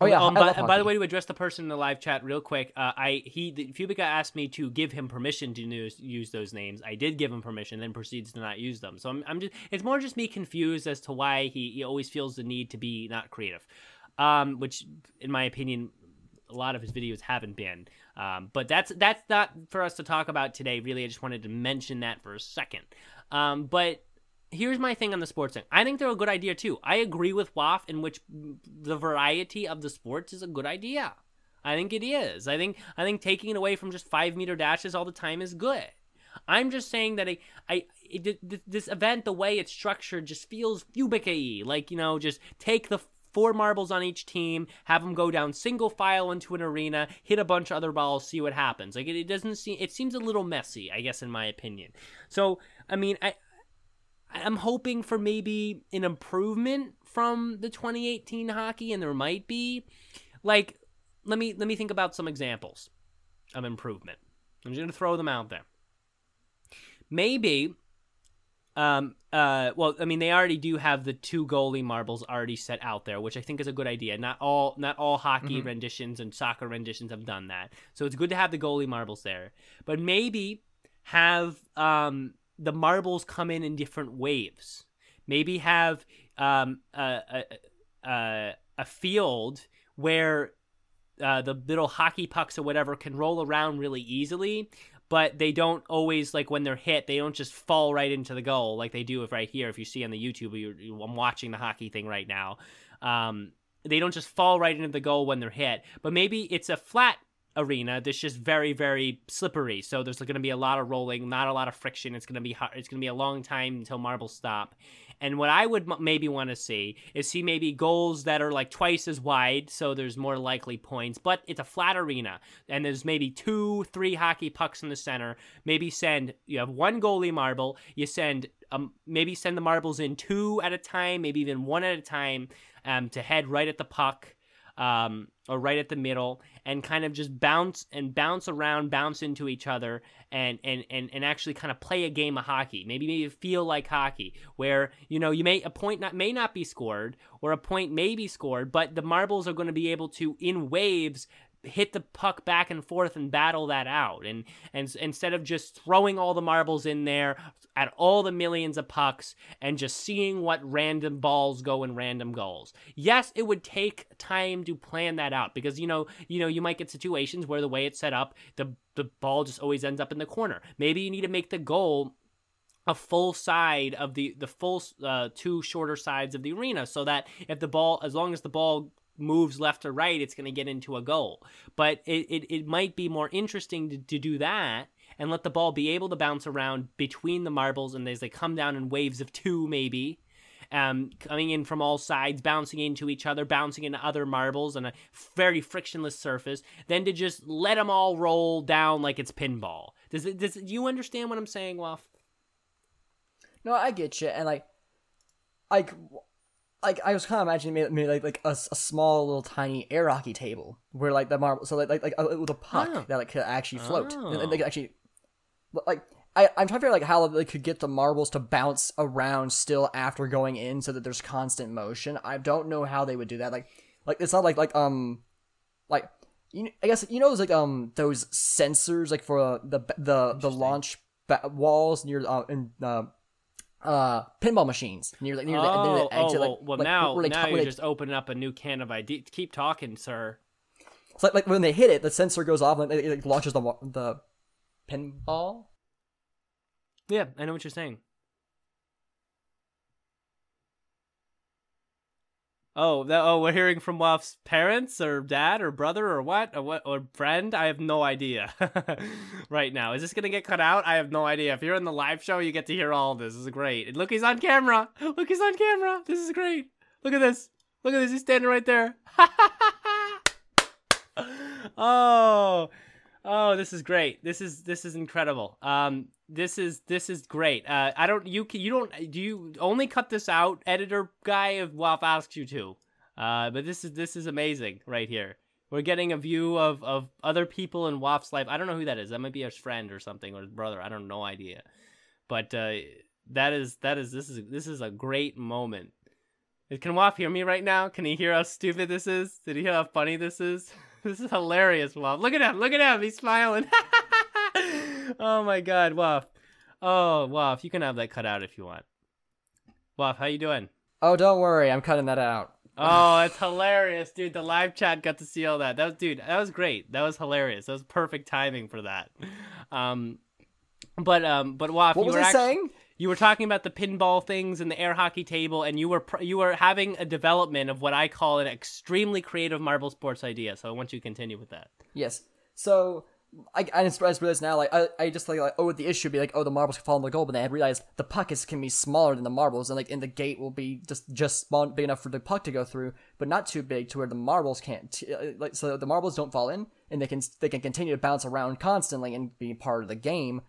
Oh yeah. Um, by, and by the way, to address the person in the live chat real quick, uh, I he the, Fubeca asked me to give him permission to use, use those names. I did give him permission, then proceeds to not use them. So I'm, I'm just it's more just me confused as to why he, he always feels the need to be not creative, um, which in my opinion, a lot of his videos haven't been. Um, but that's that's not for us to talk about today. Really, I just wanted to mention that for a second. Um, but. Here's my thing on the sports thing. I think they're a good idea, too. I agree with Waff in which the variety of the sports is a good idea. I think it is. I think I think taking it away from just five-meter dashes all the time is good. I'm just saying that I, I it, this event, the way it's structured, just feels Fubeca-y. Like, you know, just take the four marbles on each team, have them go down single file into an arena, hit a bunch of other balls, see what happens. Like, it, it doesn't seem... It seems a little messy, I guess, in my opinion. So, I mean, I... I'm hoping for maybe an improvement from the twenty eighteen hockey, and there might be. Like, let me let me think about some examples of improvement. I'm just going to throw them out there. Maybe, um, uh, well, I mean, they already do have the two goalie marbles already set out there, which I think is a good idea. Not all not all hockey mm-hmm. renditions and soccer renditions have done that, so it's good to have the goalie marbles there. But maybe have um. the marbles come in in different waves. Maybe have um, a, a, a field where uh, the little hockey pucks or whatever can roll around really easily, but they don't always, like when they're hit, they don't just fall right into the goal like they do if right here. If you see on the YouTube, you're, I'm watching the hockey thing right now. Um, they don't just fall right into the goal when they're hit, but maybe it's a flat arena that's just very very slippery, so there's going to be a lot of rolling, not a lot of friction. It's going to be hard. It's going to be a long time until marbles stop. And what I would m- maybe want to see is see maybe goals that are like twice as wide, so there's more likely points, but it's a flat arena and there's maybe two three hockey pucks in the center. Maybe send, you have one goalie marble, you send um maybe send the marbles in two at a time, maybe even one at a time, um to head right at the puck, um or right at the middle, and kind of just bounce and bounce around, bounce into each other, and, and, and, and actually kind of play a game of hockey. Maybe maybe feel like hockey, where, you know, you may a point not may not be scored, or a point may be scored, but the marbles are going to be able to, in waves, hit the puck back and forth and battle that out. And, and instead of just throwing all the marbles in there at all the millions of pucks and just seeing what random balls go in random goals. Yes, it would take time to plan that out because, you know, you know, you might get situations where the way it's set up, the, the ball just always ends up in the corner. Maybe you need to make the goal a full side of the, the full uh, two shorter sides of the arena so that if the ball, as long as the ball moves left or right, it's going to get into a goal. But it, it, it might be more interesting to, to do that and let the ball be able to bounce around between the marbles and as they come down in waves of two maybe, um, coming in from all sides, bouncing into each other, bouncing into other marbles on a very frictionless surface, than to just let them all roll down like it's pinball. Does it, does it, do you understand what I'm saying, Waff? No, I get you, and like, like, like I was kind of imagining maybe, maybe like like a, a small little tiny air hockey table where like the marble, so like like like with a puck oh. that like could actually float, oh. and they could actually, like I I'm trying to figure out like how they could get the marbles to bounce around still after going in so that there's constant motion. I don't know how they would do that. Like like it's not like like um like you I guess you know those like um those sensors like for uh, the the the launch ba- walls near uh in uh. Uh, pinball machines near like near, oh, the, near the exit. Oh, well, like, well like, now, like, now you're they... just opening up a new can of idea. Keep talking, sir. It's like, like when they hit it, the sensor goes off and it, it launches the the pinball. Yeah, I know what you're saying. Oh, the, oh, we're hearing from Waff's parents or dad or brother or what or what or friend. I have no idea. Right now, is this gonna get cut out? I have no idea. If you're in the live show, you get to hear all this. This is great. And look, he's on camera. Look, he's on camera. This is great. Look at this. Look at this. He's standing right there. oh, oh, this is great. This is this is incredible. Um, this is this is great. Uh, I don't you can you don't do you only cut this out, editor guy, if Waff asks you to. Uh, but this is this is amazing right here. We're getting a view of, of other people in Waff's life. I don't know who that is. That might be his friend or something, or his brother. I don't no idea. But uh, that is that is this is this is a great moment. Can Waff hear me right now? Can he hear how stupid this is? Did he hear how funny this is? This is hilarious, Waff. Look at him. Look at him. He's smiling. Oh my God, Waff! Oh, Waff, you can have that cut out if you want. Waff, how you doing? Oh, don't worry, I'm cutting that out. Oh, that's hilarious, dude! The live chat got to see all that. That was, dude, that was great. That was hilarious. That was perfect timing for that. Um, but um, but Waff, what you was were I actu- saying? You were talking about the pinball things and the air hockey table, and you were pr- you were having a development of what I call an extremely creative marble sports idea. So I want you to continue with that. Yes. So. I, I just realized now, like, I, I just, like, like, oh, the issue would be, like, oh, the marbles can fall into the goal, but then I realized the puck is, can be smaller than the marbles, and, like, and the gate will be just, just small, big enough for the puck to go through, but not too big to where the marbles can't, t- like, so the marbles don't fall in, and they can, they can continue to bounce around constantly and be part of the game,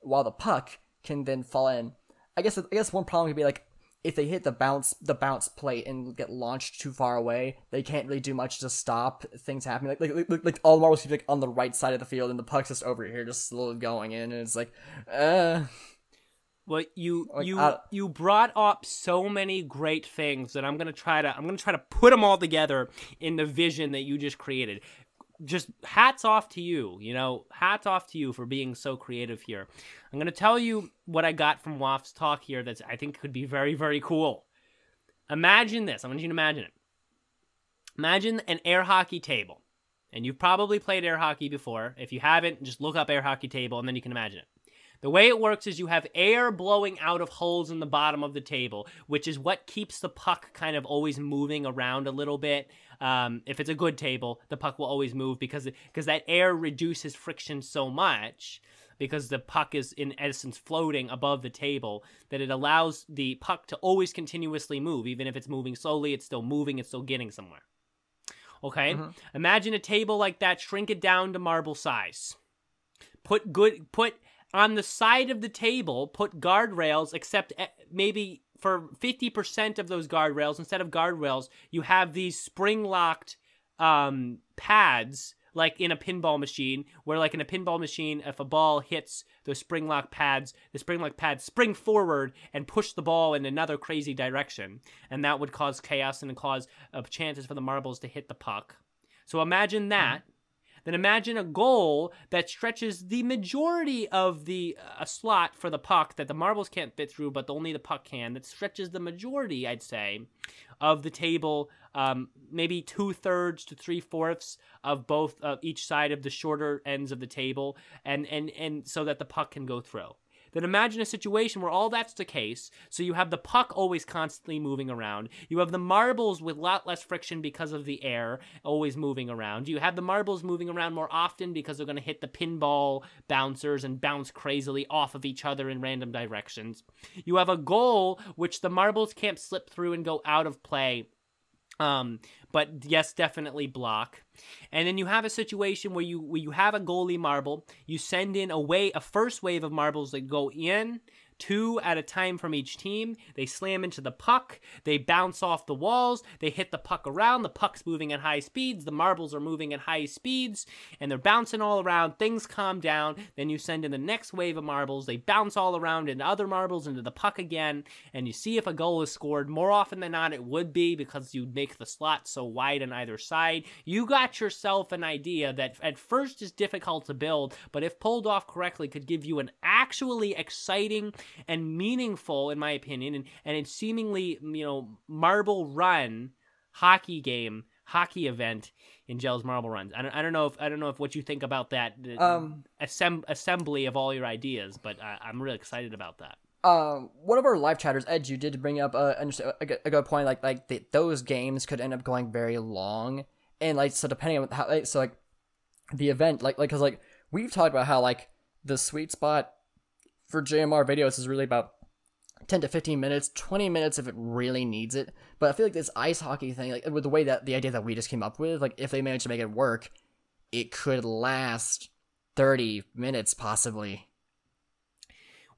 while the puck can then fall in. I guess, I guess one problem could be, like, if they hit the bounce the bounce plate and get launched too far away, they can't really do much to stop things happening. Like like like, like all the marbles keep like on the right side of the field, and the puck's just over here, just slowly going in, and it's like, uh. Well, you like, you I, you brought up so many great things that I'm gonna try to I'm gonna try to put them all together in the vision that you just created. Just hats off to you, you know, hats off to you for being so creative here. I'm going to tell you what I got from Waff's talk here that I think could be very, very cool. Imagine this. I want you to imagine it. Imagine an air hockey table. And you've probably played air hockey before. If you haven't, just look up air hockey table and then you can imagine it. The way it works is you have air blowing out of holes in the bottom of the table, which is what keeps the puck kind of always moving around a little bit. Um, if it's a good table, the puck will always move because because that air reduces friction so much because the puck is, in essence, floating above the table that it allows the puck to always continuously move. Even if it's moving slowly, it's still moving, it's still getting somewhere. Okay? Mm-hmm. Imagine a table like that, shrink it down to marble size. Put good... put On the side of the table, put guardrails, except maybe for fifty percent of those guardrails, instead of guardrails, you have these spring-locked um, pads, like in a pinball machine, where like in a pinball machine, if a ball hits those spring-locked pads, the spring-locked pads spring forward and push the ball in another crazy direction, and that would cause chaos and cause uh, chances for the marbles to hit the puck. So imagine that. Mm-hmm. Then imagine a goal that stretches the majority of the uh, slot for the puck that the marbles can't fit through, but only the puck can. That stretches the majority, I'd say, of the table, um, maybe two-thirds to three-fourths of both uh, each side of the shorter ends of the table, and, and, and so that the puck can go through. then imagine a situation where all that's the case. So you have the puck always constantly moving around. You have the marbles with a lot less friction because of the air always moving around. You have the marbles moving around more often because they're going to hit the pinball bouncers and bounce crazily off of each other in random directions. You have a goal which the marbles can't slip through and go out of play. Um, but yes, definitely block. And then you have a situation where you where you have a goalie marble. You send in a way a first wave of marbles that go in, two at a time from each team. They slam into the puck. They bounce off the walls. They hit the puck around. The puck's moving at high speeds. The marbles are moving at high speeds, and they're bouncing all around. Things calm down. Then you send in the next wave of marbles. They bounce all around into other marbles, into the puck again, and you see if a goal is scored. More often than not, it would be because you'd make the slot so wide on either side. You got yourself an idea that at first is difficult to build, but if pulled off correctly, could give you an actually exciting and meaningful, in my opinion, and, and it's seemingly, you know, Marble Run hockey game, hockey event in Jelle's Marble Runs. I don't, I don't know if I don't know if what you think about that um, assemb- assembly of all your ideas, but I, I'm really excited about that. Um, one of our live chatters, Ed, you did bring up a, a good point. Like like the, those games could end up going very long, and like so depending on how like, so like the event like like because like we've talked about how like the sweet spot for J M R videos is really about ten to fifteen minutes, twenty minutes if it really needs it. But I feel like this ice hockey thing, like with the way that the idea that we just came up with, like if they manage to make it work, it could last thirty minutes possibly.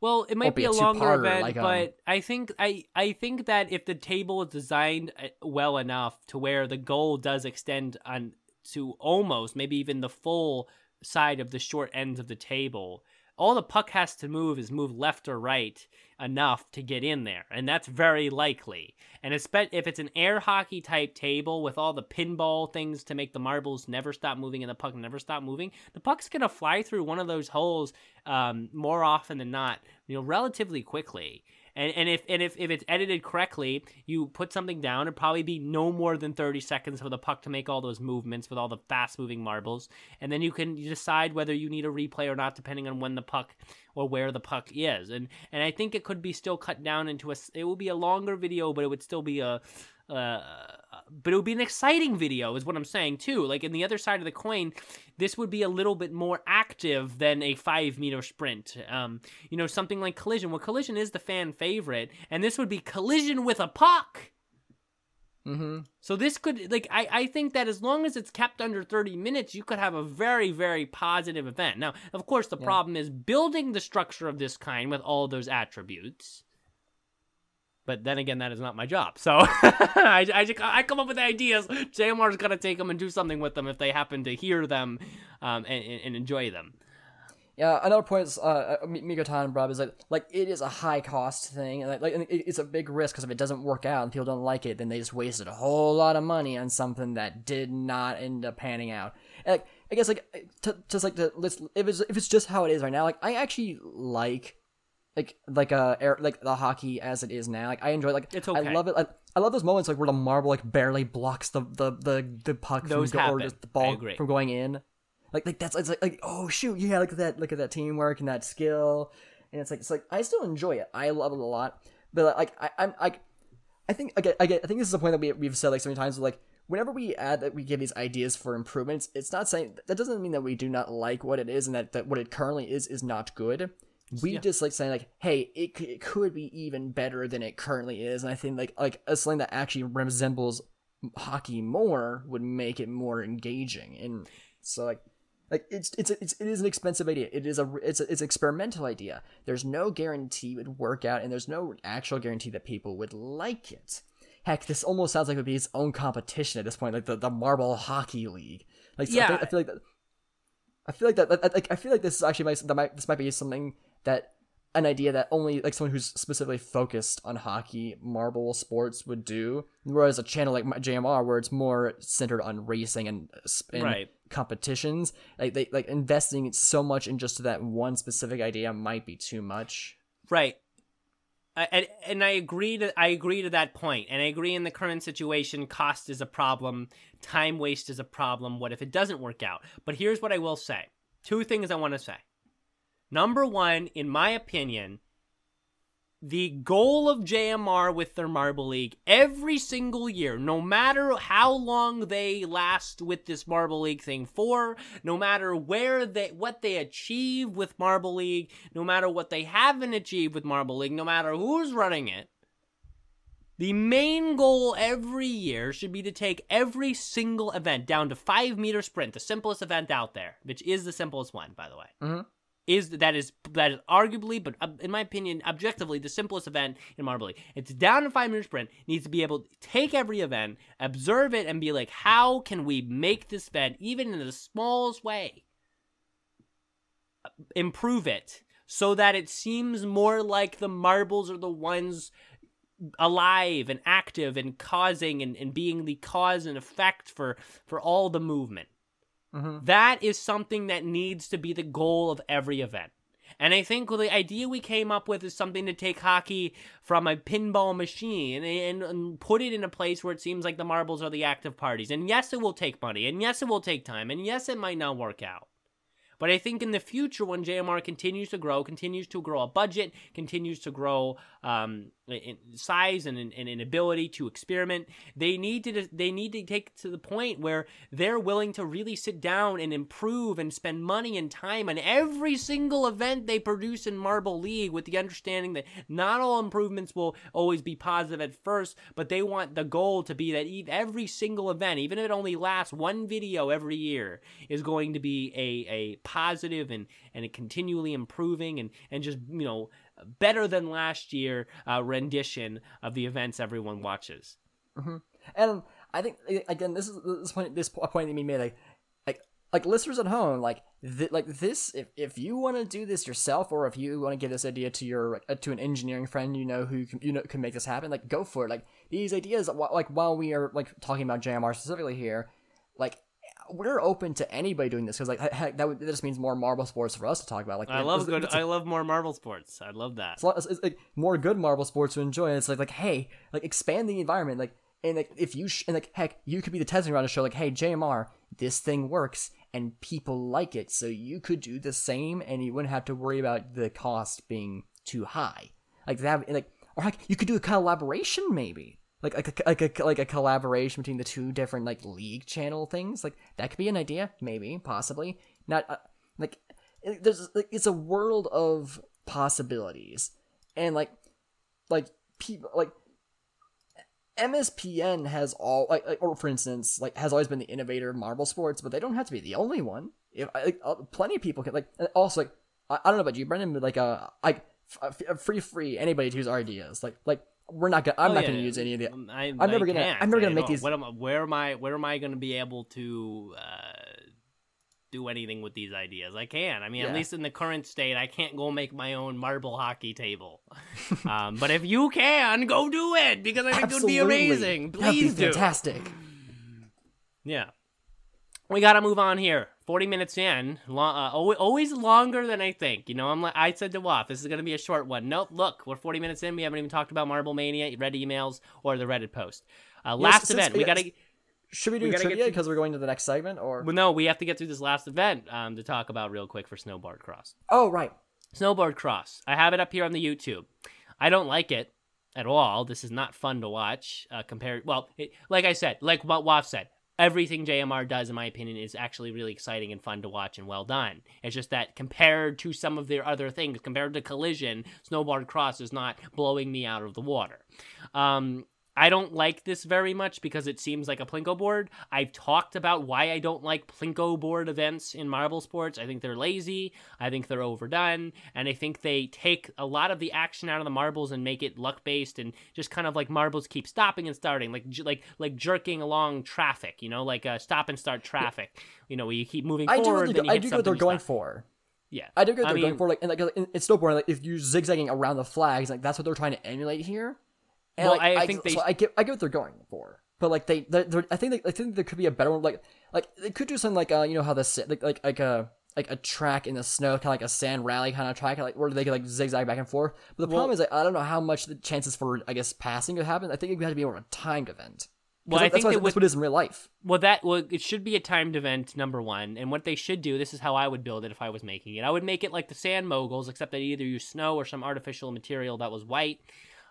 Well, it might Won't be, be a, a longer event, like, um, but I think I I think that if the table is designed well enough to where the goal does extend on to almost maybe even the full side of the short ends of the table. All the puck has to move is move left or right enough to get in there, and that's very likely. And if it's an air hockey type table with all the pinball things to make the marbles never stop moving and the puck never stop moving, the puck's going to fly through one of those holes um, more often than not, you know, relatively quickly. And and if and if, if it's edited correctly, you put something down, it'd probably be no more than thirty seconds for the puck to make all those movements with all the fast-moving marbles. And then you can decide whether you need a replay or not, depending on when the puck or where the puck is. And and I think it could be still cut down into a... It would be a longer video, but it would still be a... Uh, but it would be an exciting video, is what I'm saying, too. Like, in the other side of the coin, this would be a little bit more active than a five-meter sprint. Um, you know, something like Collision. Well, Collision is the fan favorite, and this would be Collision with a puck! Mm-hmm. So this could, like, I, I think that as long as it's kept under thirty minutes, you could have a very, very positive event. Now, of course, the yeah. problem is building the structure of this kind with all those attributes. But then again, that is not my job. So I, I, just, I come up with ideas. J M R's got to take them and do something with them if they happen to hear them um, and, and enjoy them. Yeah, another point is, uh, Mikotan and Rob is that, like, it is a high-cost thing. And, like, and it's a big risk because if it doesn't work out and people don't like it, then they just wasted a whole lot of money on something that did not end up panning out. And, like, I guess, like, to, just, like, the, let's, if it's, if it's just how it is right now, like, I actually like... Like like uh air, like the hockey as it is now. Like I enjoy like it's okay. I love it. I, I love those moments like where the marble like barely blocks the the the, the puck those from go, or just the ball from going in. Like like that's it's like, like oh shoot yeah look at that look at that teamwork and that skill and it's like it's like I still enjoy it. I love it a lot. But like I I'm like I think I get, I get I think this is a point that we we've said like so many times like whenever we add that we give these ideas for improvements, it's not saying that doesn't mean that we do not like what it is and that, that what it currently is is not good. We yeah. just like saying like, hey, it, c- it could be even better than it currently is, and I think like like a slang that actually resembles hockey more would make it more engaging, and so like like it's it's, it's it is an expensive idea. It is a it's a, it's an experimental idea. There's no guarantee it would work out, and there's no actual guarantee that people would like it. Heck, this almost sounds like it would be its own competition at this point, like the, the Marble Hockey League. Like so yeah. I, think, I feel like that, I feel like that like I feel like this is actually might, that might this might be something. That an idea that only like someone who's specifically focused on hockey, marble sports would do, whereas a channel like J M R, where it's more centered on racing and, and right. competitions, like they like investing so much in just that one specific idea might be too much. Right. I, and, and I agree to I agree to that point, and I agree in the current situation, cost is a problem, time waste is a problem. What if it doesn't work out? But here's what I will say: two things I want to say. Number one, in my opinion, the goal of J M R with their Marble League every single year, no matter how long they last with this Marble League thing for, no matter where they, what they achieve with Marble League, no matter what they haven't achieved with Marble League, no matter who's running it, the main goal every year should be to take every single event down to five-meter sprint, the simplest event out there, which is the simplest one, by the way. Mm-hmm. Is that is that is arguably, but in my opinion, objectively, the simplest event in Marble League. It's down to five minute sprint. Needs to be able to take every event, observe it, and be like, how can we make this event, even in the smallest way, improve it so that it seems more like the marbles are the ones alive and active and causing and, and being the cause and effect for, for all the movement. Mm-hmm. That is something that needs to be the goal of every event. And I think the idea we came up with is something to take hockey from a pinball machine and, and put it in a place where it seems like the marbles are the active parties. And yes, it will take money. And yes, it will take time. And yes, it might not work out. But I think in the future, when J M R continues to grow, continues to grow a budget, continues to grow um, in size and an ability to experiment, they need to they need to take to the point where they're willing to really sit down and improve and spend money and time on every single event they produce in Marble League, with the understanding that not all improvements will always be positive at first, but they want the goal to be that every single event, even if it only lasts one video every year, is going to be a a positive and and continually improving and and just, you know, better than last year uh, rendition of the events everyone watches. Mm-hmm. And I think, again, this is this point this point that we made, like like like listeners at home, like th- like this if, if you want to do this yourself, or if you want to give this idea to your uh, to an engineering friend you know who can, you know can make this happen, like, go for it. Like, these ideas, like, while we are like talking about J M R specifically here, like, we're open to anybody doing this, because, like, heck, that, would, that just means more marble sports for us to talk about. Like, I man, love good, a, I love more marble sports. I love that. It's, it's, it's like more good marble sports to enjoy. And it's like, like, hey, like, expand the environment, like, and like if you sh- and like heck, you could be the testing round to show, like, hey, J M R, this thing works and people like it, so you could do the same, and you wouldn't have to worry about the cost being too high. Like that, like, or like you could do a collaboration maybe. Like like a, like a, like a collaboration between the two different, like, league channel things, like, that could be an idea, maybe, possibly. Not uh, like there's like, it's a world of possibilities, and like like people like M S P N has all like, like or for instance like has always been the innovator of marble sports, but they don't have to be the only one. If like, plenty of people can, like, and also, like, I, I don't know about you, Brendan, but like uh like f- free free anybody to use our ideas, like like. We're not gonna. I'm oh, not yeah, gonna use any of the. I, I'm never I gonna. Can't. I'm never gonna make these. What am, where am I? Where am I gonna be able to uh, do anything with these ideas? I can. I mean, yeah. At least in the current state, I can't go make my own marble hockey table. um, but if you can, go do it, because I think it would be amazing. Please That'd be do. Fantastic. Yeah, we gotta move on here. Forty minutes in, long, uh, always longer than I think. You know, I'm like I said to Waff, this is gonna be a short one. Nope, look, we're forty minutes in. We haven't even talked about Marble Mania, read emails, or the Reddit post. Uh, last yes, event, we yes. gotta. Should we do we trivia because we're going to the next segment, or? Well, no, we have to get through this last event um, to talk about real quick for Snowboard Cross. Oh right, Snowboard Cross. I have it up here on the YouTube. I don't like it at all. This is not fun to watch. Uh, compared, well, it, like I said, like what Waff said. Everything J M R does, in my opinion, is actually really exciting and fun to watch and well done. It's just that compared to some of their other things, compared to Collision, Snowboard Cross is not blowing me out of the water. Um, I don't like this very much because it seems like a Plinko board. I've talked about why I don't like Plinko board events in Marble Sports. I think they're lazy. I think they're overdone. And I think they take a lot of the action out of the marbles and make it luck-based and just kind of like marbles keep stopping and starting, like like like jerking along traffic, you know, like uh, stop-and-start traffic. Yeah. You know, where you keep moving I forward. Do really, then you I hit do know what they're going stop. For. Yeah. I do get what they're mean, going for. Like, and like, it's snowboarding. Like, if you're zigzagging around the flags, like, that's what they're trying to emulate here. And well, like, I, I think I, they. So I get, I get what they're going for, but like they, they're, I think, they, I think there could be a better one. Like, like they could do something like, uh, you know, how this, like, like, like a, like a track in the snow, kind of like a sand rally kind of track, like where they could like zigzag back and forth. But the well, problem is, like, I don't know how much the chances for, I guess, passing could happen. I think it would have to be more of a timed event. Well, I that's, think that's, what, would, that's what it is in real life. Well, that well, it should be a timed event, number one. And what they should do, this is how I would build it if I was making it. I would make it like the Sand Moguls, except that either use snow or some artificial material that was white.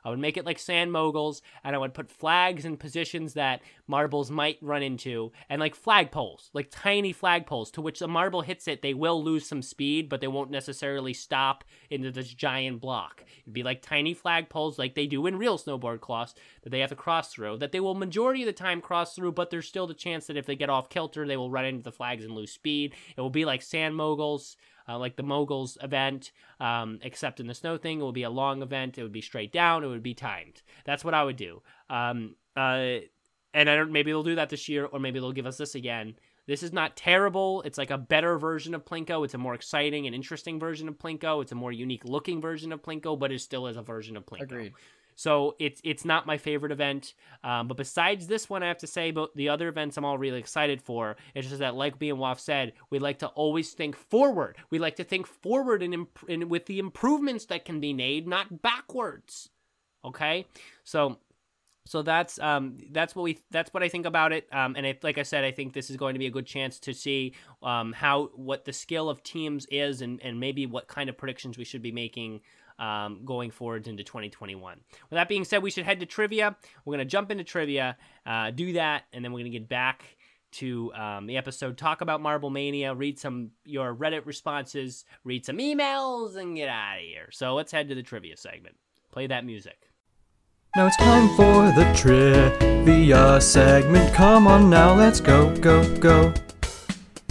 I would make it like Sand Moguls, and I would put flags in positions that marbles might run into, and like flagpoles, like tiny flagpoles, to which a marble hits it, they will lose some speed, but they won't necessarily stop into this giant block. It'd be like tiny flagpoles, like they do in real snowboard class, that they have to cross through, that they will majority of the time cross through, but there's still the chance that if they get off kilter, they will run into the flags and lose speed. It will be like Sand Moguls. Uh, like the Moguls event, um, except in the snow thing, it would be a long event. It would be straight down. It would be timed. That's what I would do. Um, uh, and I don't. Maybe they'll do that this year, or maybe they'll give us this again. This is not terrible. It's like a better version of Plinko. It's a more exciting and interesting version of Plinko. It's a more unique-looking version of Plinko, but it still is a version of Plinko. Agreed. So it's it's not my favorite event, um, but besides this one, I have to say, but the other events I'm all really excited for. It's just that, like me and Waff said, we like to always think forward. We like to think forward and, imp- and with the improvements that can be made, not backwards. Okay, so so that's um that's what we that's what I think about it. Um, and I, like I said, I think this is going to be a good chance to see um how what the skill of teams is, and and maybe what kind of predictions we should be making. Um, going forwards into twenty twenty-one. With that being said, we should head to trivia. We're going to jump into trivia, uh, do that, and then we're going to get back to um, the episode, talk about Marble Mania, read some your Reddit responses, read some emails, and get out of here. So let's head to the trivia segment. Play that music. Now it's time for the trivia segment. Come on now, let's go, go, go.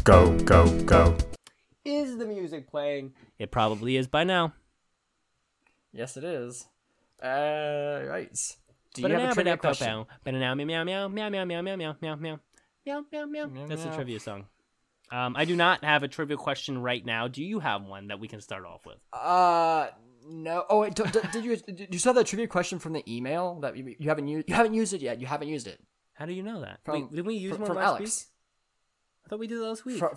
Go, go, go. Is the music playing? It probably is by now. Yes, it is. Uh, right. Do you have a trivia question? Meow, meow, meow, meow, meow, meow, meow, meow, meow, meow, meow, meow, meow. That's a trivia song. Um, I do not have a trivia question right now. Do you have one that we can start off with? Uh, no. Oh, wait. Did you you saw the trivia question from the email that you you haven't used? You haven't used it yet. You haven't used it. How do you know that? Did we use one last week? I thought we did last week. Uh,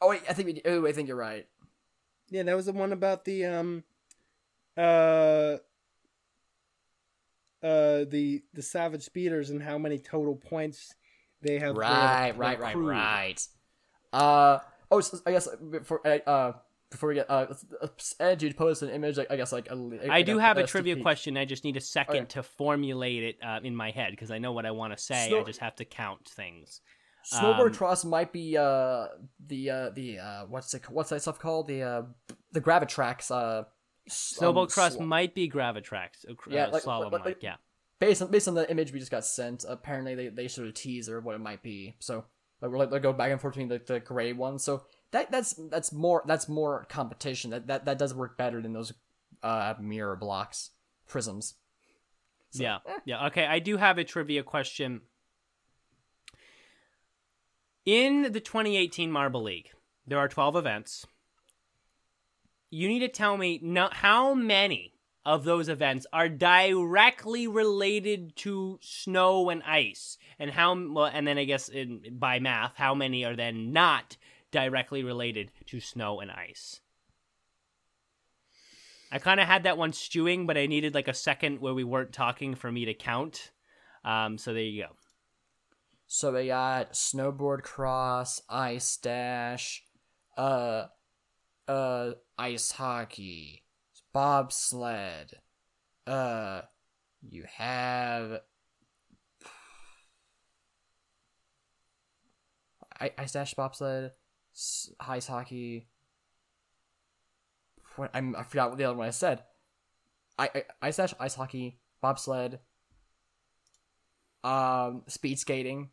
oh wait, I think we. Oh, I think you're right. Yeah, that was the one about the um, uh, uh, the the Savage Speeders and how many total points they have. Right, their, right, their right, right. Uh oh, so I guess before uh before we get uh, Ed, you'd post an image. Like, I guess like a, a, I do a, have a, a trivia peek. question. I just need a second okay. to formulate it uh, in my head because I know what I want to say. Snow- I just have to count things. Snowboard um, Cross might be uh the uh the uh what's it what's that stuff called the uh the Gravitrax uh Snowboard um, Cross sl- might be Gravitrax uh, yeah like, like, like, yeah based on based on the image we just got sent apparently they, they sort of tease or what it might be so like we're like they go back and forth between the, the gray one so that that's that's more that's more competition that that, that does work better than those uh mirror blocks prisms so, yeah eh. yeah okay I do have a trivia question. In the twenty eighteen Marble League, there are twelve events. You need to tell me no, how many of those events are directly related to snow and ice, and how well, and then I guess in, by math, how many are then not directly related to snow and ice. I kind of had that one stewing, but I needed like a second where we weren't talking for me to count. Um, so there you go. So they got snowboard cross, ice dash, uh, uh, ice hockey, bobsled. Uh, you have ice dash, bobsled, ice hockey. I'm I forgot what the other one I said. I, I ice dash, ice hockey, bobsled, um, speed skating.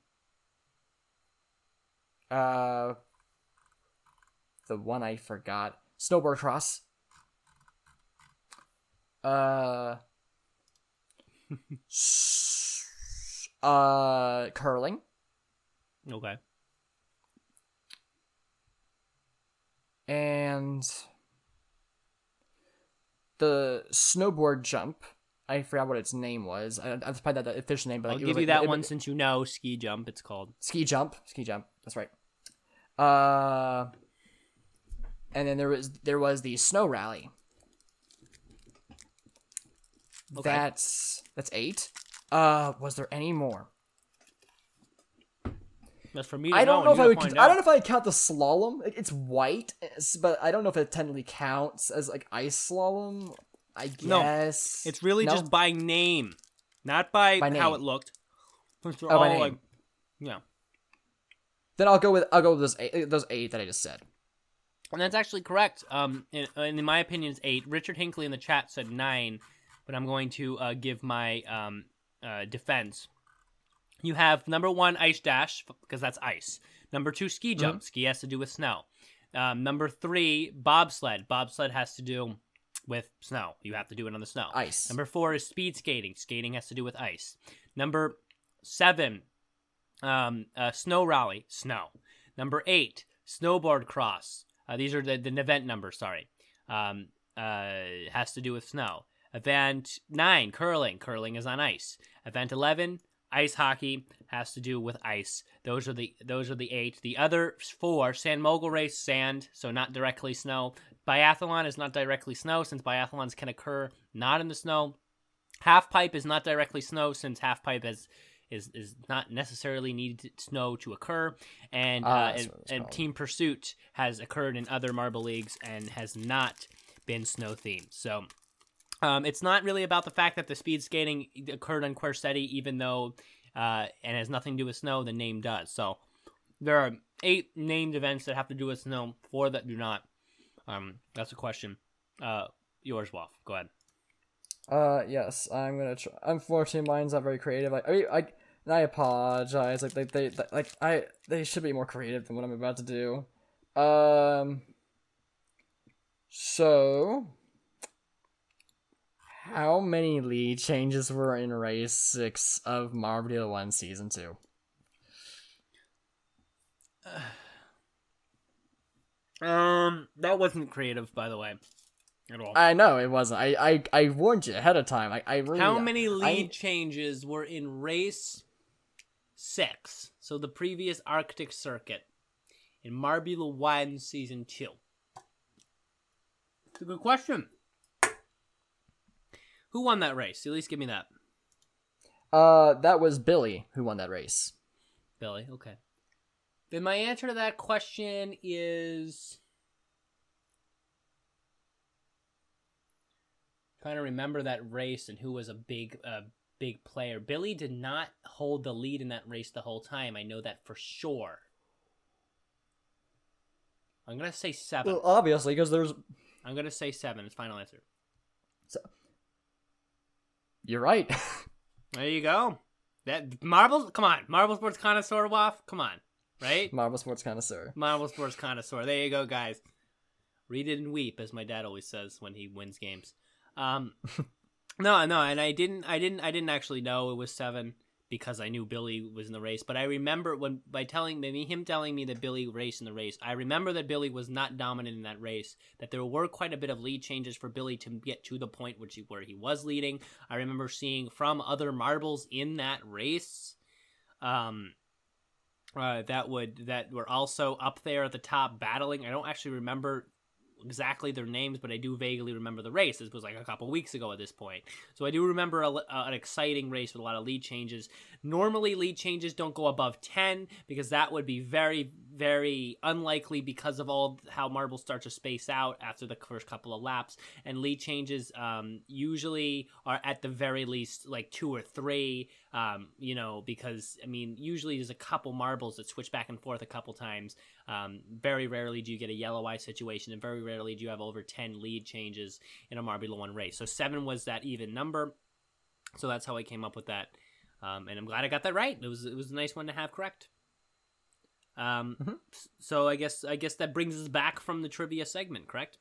Uh, the one I forgot. Snowboard cross. Uh, uh, curling. Okay. And the snowboard jump. I forgot what its name was. I, I probably not the official name, but I'll like, give it was, you like, that it, one it, since you know ski jump. It's called ski jump. Ski jump. That's right. Uh, and then there was there was the snow rally. Okay. That's that's eight. Uh, was there any more? That's for me to I don't know, know if I would. Con- I don't know if I count the slalom. It's white, but I don't know if it technically counts as like ice slalom. I guess no. It's really no? just by name, not by, by name. How it looked. Oh, all by name. Like, yeah. Then I'll go with I'll go with those eight, those eight that I just said. And that's actually correct. Um, in, in my opinion, it's eight. Richard Hinckley in the chat said nine, but I'm going to uh, give my um uh, defense. You have number one, ice dash, because that's ice. Number two, ski jump. Mm-hmm. Ski has to do with snow. Um, number three, bobsled. Bobsled has to do with snow. You have to do it on the snow. Ice. Number four is speed skating. Skating has to do with ice. Number seven, um, uh, snow rally. Snow. Number eight, snowboard cross. Uh, these are the, the event numbers, sorry. Um, uh, has to do with snow. Event nine, curling. Curling is on ice. Event eleven, ice hockey, has to do with ice. Those are the those are the eight. The other four, sand mogul race, sand, so not directly snow. Biathlon is not directly snow, since biathlons can occur not in the snow. Half pipe is not directly snow, since half pipe is is, is not necessarily needed snow to occur. And uh, uh, and, and Team Pursuit has occurred in other Marble Leagues and has not been snow themed. So. Um, it's not really about the fact that the speed skating occurred on Quercetti, even though uh, and has nothing to do with snow, the name does. So there are eight named events that have to do with snow, four that do not. Um, that's a question. Uh, yours, Wolf. Go ahead. Uh, yes, I'm gonna try. Unfortunately, mine's not very creative. I, I mean, I and I apologize. Like they, they, like I, they should be more creative than what I'm about to do. Um. So. How many lead changes were in race six of Marbula One season two? Uh, um, that wasn't creative, by the way, at all. I know it wasn't. I, I, I warned you ahead of time. I, I really, How many lead I, changes were in race six? So the previous Arctic Circuit in Marbula One season two. It's a good question. Who won that race? At least give me that. Uh, that was Billy who won that race. Billy, okay. Then my answer to that question is... I'm trying to remember that race and who was a big, uh, big player. Billy did not hold the lead in that race the whole time. I know that for sure. I'm going to say seven. Well, obviously, because there's... I'm going to say seven. It's final answer. So... You're right. There you go. That Marbles, come on. Marble Sports Connoisseur, Waff, come on. Right? Marble Sports Connoisseur. Marble Sports Connoisseur. There you go, guys. Read it and weep, as my dad always says when he wins games. Um, no, no, and I didn't, I didn't, I didn't actually know it was seven because I knew Billy was in the race. But I remember when by telling maybe him telling me that Billy raced in the race. I remember that Billy was not dominant in that race. That there were quite a bit of lead changes for Billy to get to the point which he, where he was leading. I remember seeing from other marbles in that race, um, uh, that would that were also up there at the top battling. I don't actually remember exactly their names, but I do vaguely remember the race. This was like a couple weeks ago at this point, so I do remember a, a, an exciting race with a lot of lead changes. Normally lead changes don't go above ten because that would be very, very unlikely because of all how Marble starts to space out after the first couple of laps, and lead changes um, usually are at the very least like two or three, um, you know, because I mean usually there's a couple marbles that switch back and forth a couple times. Um, very rarely do you get a yellow eye situation, and very rarely do you have over ten lead changes in a Marbula One race. So seven was that even number. So that's how I came up with that. Um, and I'm glad I got that right. It was it was a nice one to have correct. Um, mm-hmm. So I guess I guess that brings us back from the trivia segment, correct?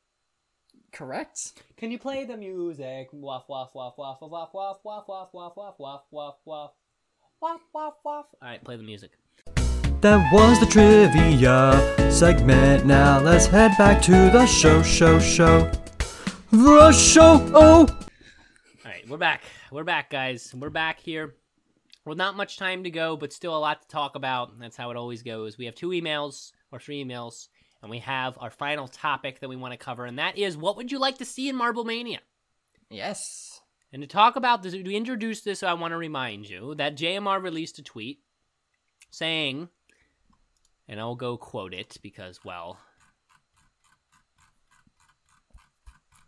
Correct. Can you play the music? Waff, waff, waff, waff, waff, waff, waff, waff, waff, waff, waff, waff, waff, waff, waff, waff. All right, play the music. That was the trivia segment. Now let's head back to the show, show, show. The show, oh! Alright, we're back. We're back, guys. We're back here. Well, not much time to go, but still a lot to talk about. That's how it always goes. We have two emails, or three emails, and we have our final topic that we want to cover, and that is, what would you like to see in Marble Mania? Yes. And to talk about this, to introduce this, I want to remind you that J M R released a tweet saying, and I'll go quote it because, well,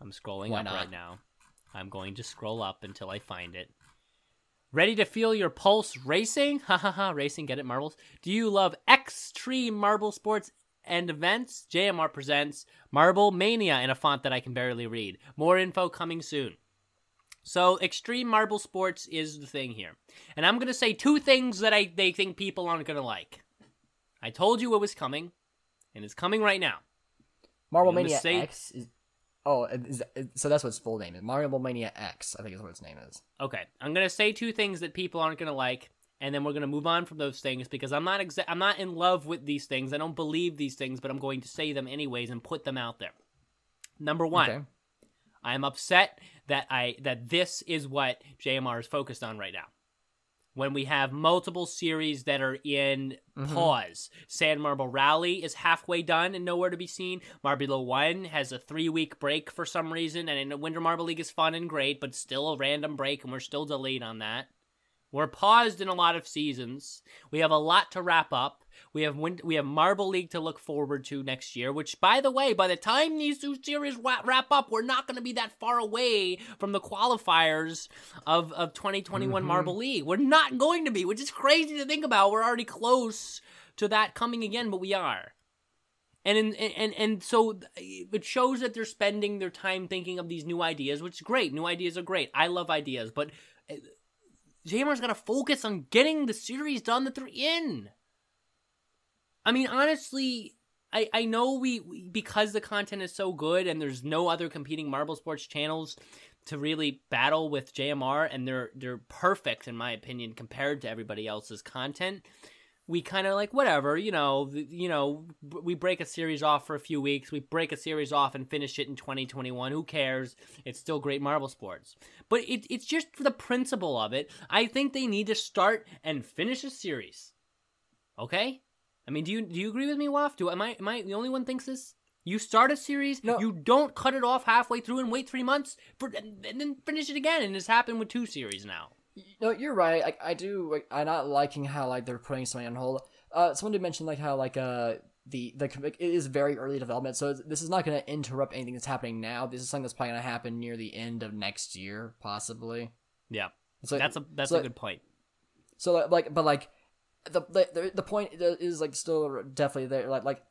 I'm scrolling Why up not? right now. I'm going to scroll up until I find it. Ready to feel your pulse racing? Ha ha ha, racing, get it, marbles? Do you love extreme marble sports and events? J M R presents Marble Mania in a font that I can barely read. More info coming soon. So extreme marble sports is the thing here. And I'm going to say two things that I they think people aren't going to like. I told you it was coming, and it's coming right now. Marble Mania say... X is... Oh, is, is, so that's what its full name is. Marble Mania X, I think is what its name is. Okay. I'm going to say two things that people aren't going to like, and then we're going to move on from those things because I'm not exa- I'm not in love with these things. I don't believe these things, but I'm going to say them anyways and put them out there. Number one. Okay. I'm upset that I that this is what J M R is focused on right now. When we have multiple series that are in mm-hmm. pause. Sand Marble Rally is halfway done and nowhere to be seen. Marbula One has a three-week break for some reason. And Winter Marble League is fun and great, but still a random break, and we're still delayed on that. We're paused in a lot of seasons. We have a lot to wrap up. We have win- we have Marble League to look forward to next year, which, by the way, by the time these two series wa- wrap up, we're not going to be that far away from the qualifiers of, of twenty twenty-one mm-hmm. Marble League. We're not going to be, which is crazy to think about. We're already close to that coming again, but we are. And in, and and so it shows that they're spending their time thinking of these new ideas, which is great. New ideas are great. I love ideas, but... J M R's got to focus on getting the series done that they're in. I mean, honestly, I, I know we, we, because the content is so good and there's no other competing Marble Sports channels to really battle with J M R, and they're, they're perfect, in my opinion, compared to everybody else's content. We kind of like, whatever, you know, you know, we break a series off for a few weeks. We break a series off and finish it in twenty twenty-one. Who cares? It's still great Marble Sports. But it, it's just for the principle of it. I think they need to start and finish a series. Okay? I mean, do you do you agree with me, Waff? Do am I am I the only one thinks this? You start a series, no. You don't cut it off halfway through and wait three months for and then finish it again. And it's happened with two series now. No, you're right. Like I do, like, I'm not liking how like they're putting something on hold. Uh, someone did mention like how like uh the the it is very early development, so it's, this is not going to interrupt anything that's happening now. This is something that's probably going to happen near the end of next year, possibly. Yeah, so that's a that's so, a good point. So like, but like the the the point is like still definitely there. Like like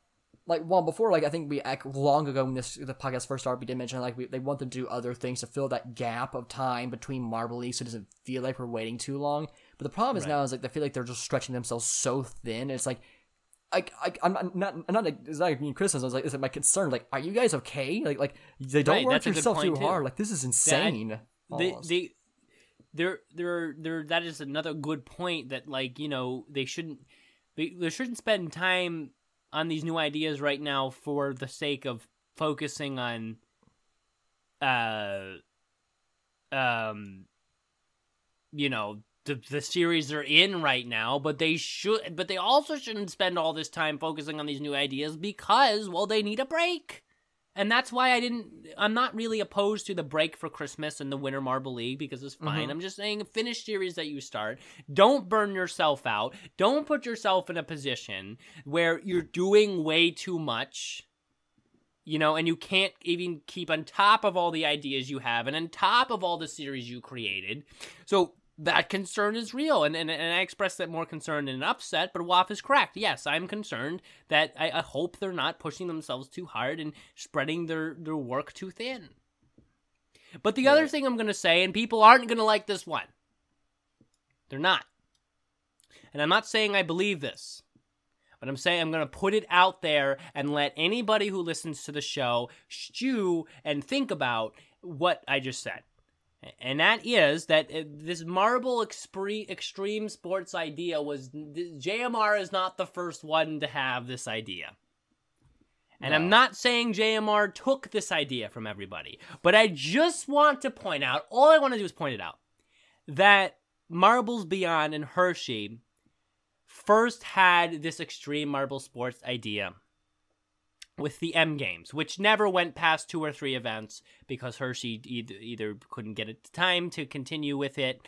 like well before like I think we long ago when this the podcast first started, we did mention like we, they want them to do other things to fill that gap of time between Marble League, so it doesn't feel like we're waiting too long. But the problem is right. now is like they feel like they're just stretching themselves so thin. And it's like I I I'm not I'm not like it's not even criticism. It's like it's like my concern. Like, are you guys okay? Like like they don't right, work yourself too, too hard. Like this is insane. They they they're they're they're that is another good point that like you know they shouldn't they, they shouldn't spend time on these new ideas right now for the sake of focusing on uh um you know the the series they're in right now, but they should but they also shouldn't spend all this time focusing on these new ideas because well they need a break. And that's why I didn't I'm not really opposed to the break for Christmas and the Winter Marble League because it's fine. Mm-hmm. I'm just saying finish series that you start. Don't burn yourself out. Don't put yourself in a position where you're doing way too much. You know, and you can't even keep on top of all the ideas you have and on top of all the series you created. So that concern is real, and, and and I express that more concern in an upset, but Waff is correct. Yes, I'm concerned that I, I hope they're not pushing themselves too hard and spreading their, their work too thin. But the yeah. other thing I'm going to say, and people aren't going to like this one. They're not. And I'm not saying I believe this, but I'm saying I'm going to put it out there and let anybody who listens to the show stew and think about what I just said. And that is that this marble expre- extreme sports idea was... J M R is not the first one to have this idea. And no. I'm not saying J M R took this idea from everybody. But I just want to point out... All I want to do is point it out. That Marbles Beyond and Hershey first had this extreme marble sports idea with the M Games, which never went past two or three events because Hershey either, either couldn't get it time to continue with it,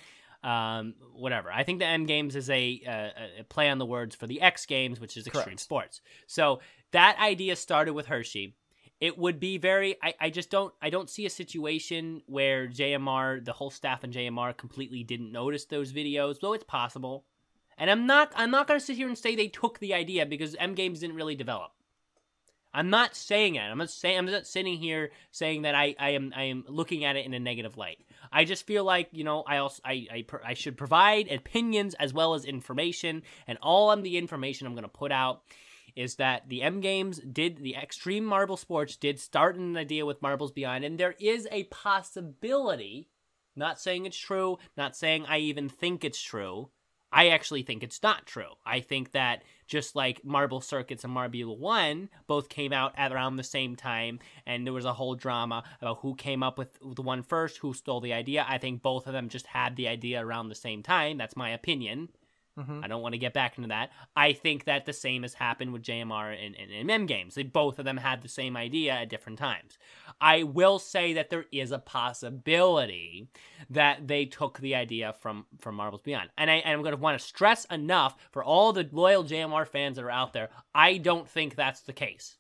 um, whatever. I think the M Games is a, a, a play on the words for the X Games, which is Extreme Correct. Sports. So that idea started with Hershey. It would be very, I, I just don't, I don't see a situation where J M R, the whole staff in J M R completely didn't notice those videos, though it's possible. And I'm not, I'm not going to sit here and say they took the idea because M Games didn't really develop. I'm not saying that. I'm not saying, I'm not sitting here saying that I, I am, I am looking at it in a negative light. I just feel like, you know, I also, I, I, I should provide opinions as well as information, and all of the information I'm going to put out is that the M Games did, the Extreme Marble Sports did start an idea with Marbles Beyond, and there is a possibility, not saying it's true, not saying I even think it's true, I actually think it's not true. I think that just like Marble Circuits and Marbula One both came out at around the same time, and there was a whole drama about who came up with the one first, who stole the idea. I think both of them just had the idea around the same time. That's my opinion. Mm-hmm. I don't want to get back into that. I think that the same has happened with J M R and, and, and M Games. They, both of them had the same idea at different times. I will say that there is a possibility that they took the idea from, from Marbles Beyond. And, I, and I'm going to want to stress enough for all the loyal J M R fans that are out there, I don't think that's the case.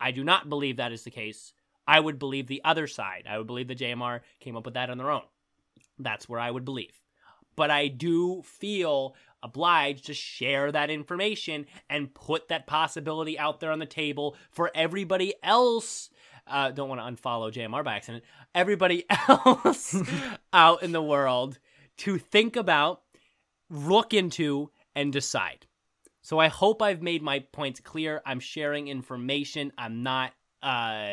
I do not believe that is the case. I would believe the other side. I would believe that J M R came up with that on their own. That's where I would believe. But I do feel obliged to share that information and put that possibility out there on the table for everybody else. Uh, don't want to unfollow J M R by accident. Everybody else out in the world to think about, look into, and decide. So I hope I've made my points clear. I'm sharing information. I'm not uh,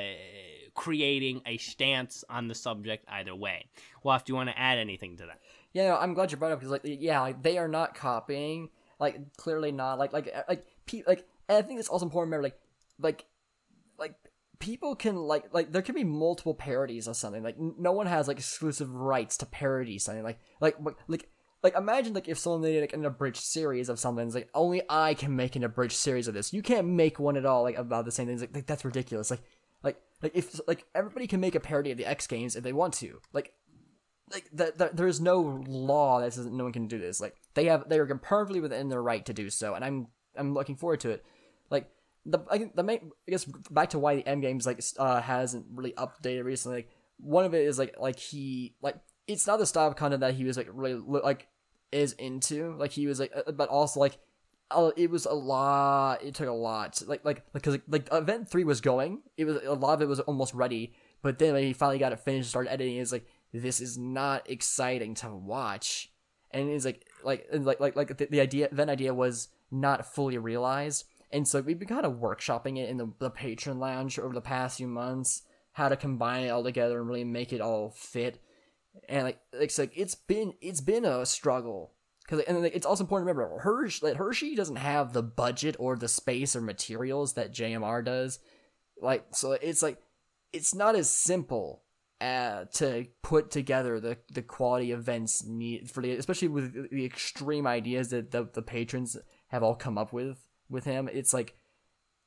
creating a stance on the subject either way. Waff, do you want to add anything to that? Yeah, no, I'm glad you brought it up because, like, yeah, like, they are not copying, like, clearly not, like, like, like, pe- like, and I think it's also important to remember, like, like, like, people can, like, like, there can be multiple parodies of something, like, no one has, like, exclusive rights to parody something, like, like, like, like, imagine, like, if someone made, like, an abridged series of something, it's like, only I can make an abridged series of this, you can't make one at all, like, about the same things, like, like that's ridiculous, like, like, like, if, like, everybody can make a parody of the X Games if they want to, like, Like the, the, there is no law that says no one can do this. Like they have, they are perfectly within their right to do so, and I'm I'm looking forward to it. Like the I, the main, I guess back to why the M Games like uh, hasn't really updated recently. Like one of it is like like he like it's not the style of content that he was like really like is into. Like he was like, but also like uh, it was a lot. It took a lot. Like like because like, like event three was going. It was a lot of it was almost ready, but then when he finally got it finished, started editing. It's like. This is not exciting to watch, and it's like like like like like the, the idea then idea was not fully realized, and so we've been kind of workshopping it in the, the patron lounge over the past few months, how to combine it all together and really make it all fit, and like it's like it's been it's been a struggle because and it's also important to remember Hershey that Hershey doesn't have the budget or the space or materials that J M R does, like so it's like it's not as simple. Uh, to put together the, the quality events need for the, especially with the extreme ideas that the, the patrons have all come up with with him. It's like,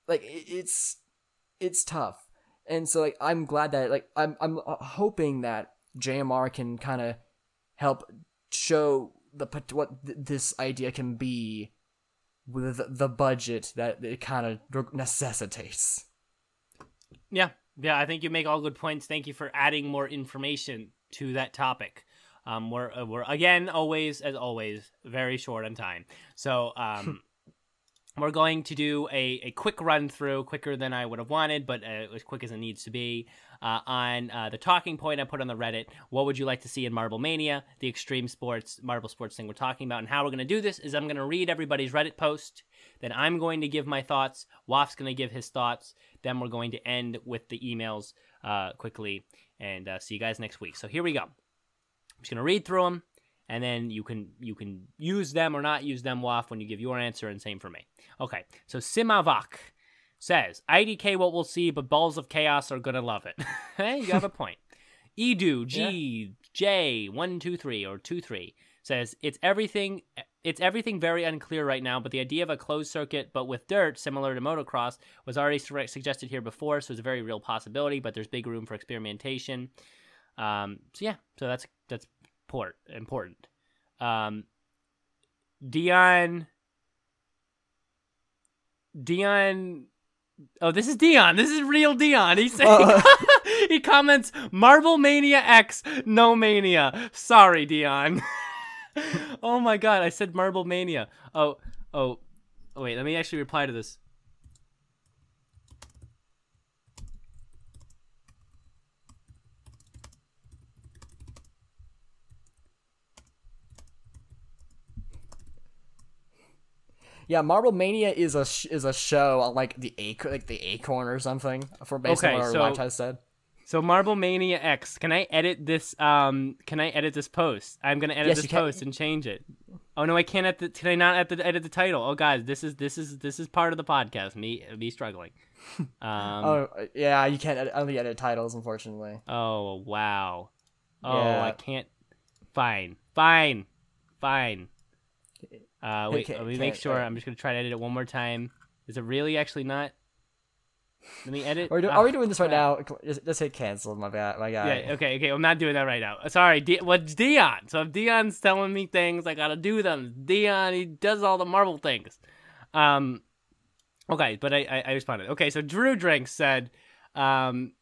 like it's it's tough, and so like I'm glad that like I'm I'm hoping that J M R can kind of help show the what th- this idea can be with the budget that it kind of necessitates. Yeah. Yeah, I think you make all good points. Thank you for adding more information to that topic. Um, we're, we're again, always, as always, very short on time. So um, we're going to do a, a quick run through, quicker than I would have wanted, but uh, as quick as it needs to be, uh, on uh, the talking point I put on the Reddit. What would you like to see in Marble Mania, the extreme sports, Marble sports thing we're talking about? And how we're going to do this is I'm going to read everybody's Reddit post. Then I'm going to give my thoughts. Waff's going to give his thoughts. Then we're going to end with the emails uh, quickly and uh, see you guys next week. So here we go. I'm just going to read through them, and then you can you can use them or not use them, Waff, when you give your answer, and same for me. Okay, so Simavak says, I D K what we'll see, but Balls of Chaos are going to love it. Hey, you have a point. Edu, G, yeah. J one two three or two three says, it's everything it's everything very unclear right now, but the idea of a closed circuit but with dirt, similar to motocross, was already su- suggested here before, so it's a very real possibility, but there's big room for experimentation. Um, so yeah, so that's that's port, important. Um, Dion... Dion... Oh, this is Dion. This is real Dion. He's saying... Uh-huh. He comments, Marble Mania X, no mania. Sorry, Dion. Oh my god, I said Marble Mania. Oh, oh, oh, wait, let me actually reply to this. Yeah, Marble Mania is a sh- is a show on like the acorn, like the acorn or something, for based okay, on what so- White has said. So Marble Mania X, can I edit this? Um, can I edit this post? I'm gonna edit yes, this post and change it. Oh no, I can't. At the, can I not at the, edit the title? Oh guys, this is this is this is part of the podcast. Me me struggling. Um, oh yeah, you can't edit, only edit titles, unfortunately. Oh wow. Oh, yeah. I can't. Fine, fine, fine. Uh, wait, okay, let me make sure. Okay. I'm just gonna try to edit it one more time. Is it really actually not? Let me edit. Are, do, are we doing this right now? Just, just hit cancel, my bad, my guy. Yeah, okay, okay. I'm not doing that right now. Sorry, D- what's Dion? So if Dion's telling me things, I gotta do them. Dion, he does all the Marvel things. Um, okay, but I, I, I responded. Okay, so Drew Drinks said, um,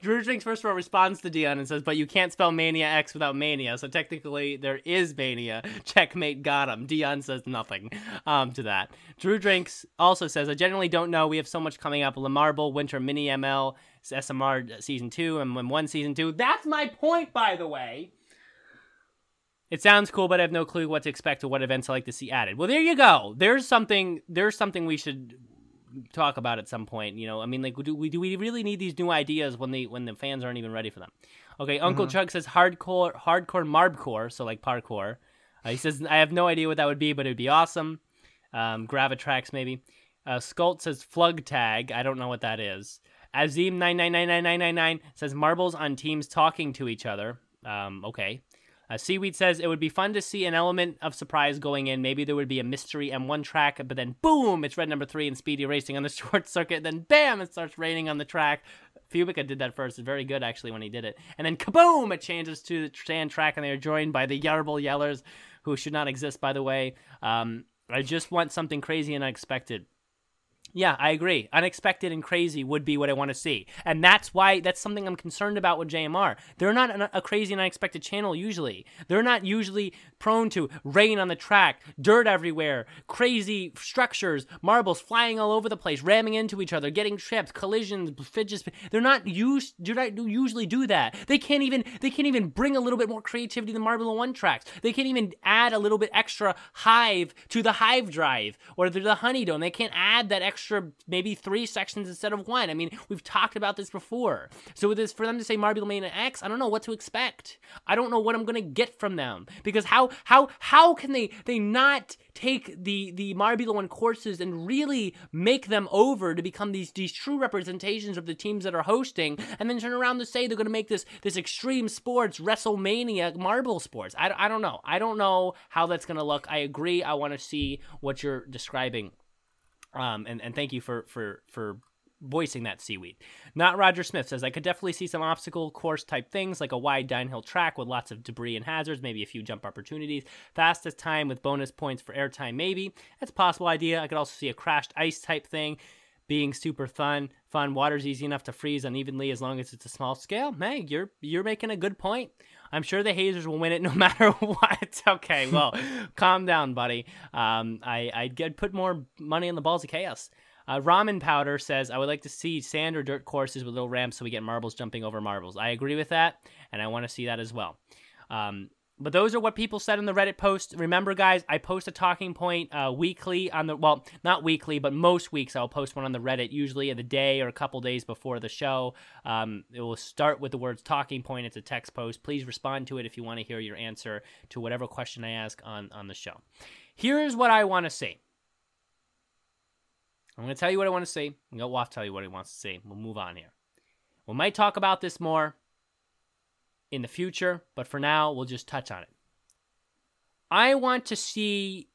Drew Drinks first of all responds to Dion and says, but you can't spell Mania X without Mania, so technically there is Mania. Checkmate, got him. Dion says nothing um, to that. Drew Drinks also says, I generally don't know. We have so much coming up. La Marble, Winter, Mini M L, S M R Season two, and M one Season two. That's my point, by the way. It sounds cool, but I have no clue what to expect or what events I like to see added. Well, there you go. There's something, there's something we should... talk about at some point, you know. I mean, like, do we do we really need these new ideas when they when the fans aren't even ready for them? Okay, Uncle mm-hmm. Chug says hardcore, hardcore marbcore, so like parkour. Uh, he says I have no idea what that would be, but it'd be awesome. Um, Gravitrax maybe. Uh, Skult says flug tag. I don't know what that is. Azim nine nine nine nine nine nine nine says marbles on teams talking to each other. Um, okay. Uh, Seaweed says, it would be fun to see an element of surprise going in. Maybe there would be a mystery M one track, but then boom, it's red number three and speedy racing on the short circuit. Then bam, it starts raining on the track. Fubeca did that first. It's very good, actually, when he did it. And then kaboom, it changes to the sand track, and they are joined by the Yarble Yellers, who should not exist, by the way. Um, I just want something crazy and unexpected. Yeah, I agree. Unexpected and crazy would be what I want to see. And that's why, that's something I'm concerned about with J M R. They're not an, a crazy and unexpected channel usually. They're not usually prone to rain on the track, dirt everywhere, crazy structures, marbles flying all over the place, ramming into each other, getting trips, collisions, fidgets. They're not used, they're not usually do that. They can't even, they can't even bring a little bit more creativity than Marbula One tracks. They can't even add a little bit extra hive to the hive drive or to the honey dome. They can't add that extra maybe three sections instead of one. I mean, we've talked about this before. So with this, for them to say Marble Mania X, I don't know what to expect. I don't know what I'm going to get from them. Because how how how can they they not take the, the Marbula One courses and really make them over to become these, these true representations of the teams that are hosting, and then turn around to say they're going to make this this extreme sports, WrestleMania, Marble Sports. I, I don't know. I don't know how that's going to look. I agree. I want to see what you're describing. Um, and, and thank you for, for, for voicing that, Seaweed. Not Roger Smith says, I could definitely see some obstacle course type things, like a wide downhill track with lots of debris and hazards, maybe a few jump opportunities. Fastest time with bonus points for airtime, maybe. That's a possible idea. I could also see a crashed ice type thing being super fun. Fun water's easy enough to freeze unevenly as long as it's a small scale. Hey, you're you're making a good point. I'm sure the Hazers will win it no matter what. Okay, well, calm down, buddy. Um, I, I'd get, put more money on the Balls of Chaos. Uh, Ramen Powder says, I would like to see sand or dirt courses with little ramps so we get marbles jumping over marbles. I agree with that, and I want to see that as well. Um, but those are what people said in the Reddit post. Remember, guys, I post a talking point uh, weekly on the, well, not weekly, but most weeks I'll post one on the Reddit, usually the day or a couple days before the show. Um, it will start with the words talking point. It's a text post. Please respond to it if you want to hear your answer to whatever question I ask on, on the show. Here's what I want to see. I'm going to tell you what I want to see. I'm going to let Waff tell you what he wants to see. We'll move on here. We might talk about this more. in the future, but for now, we'll just touch on it. I want to see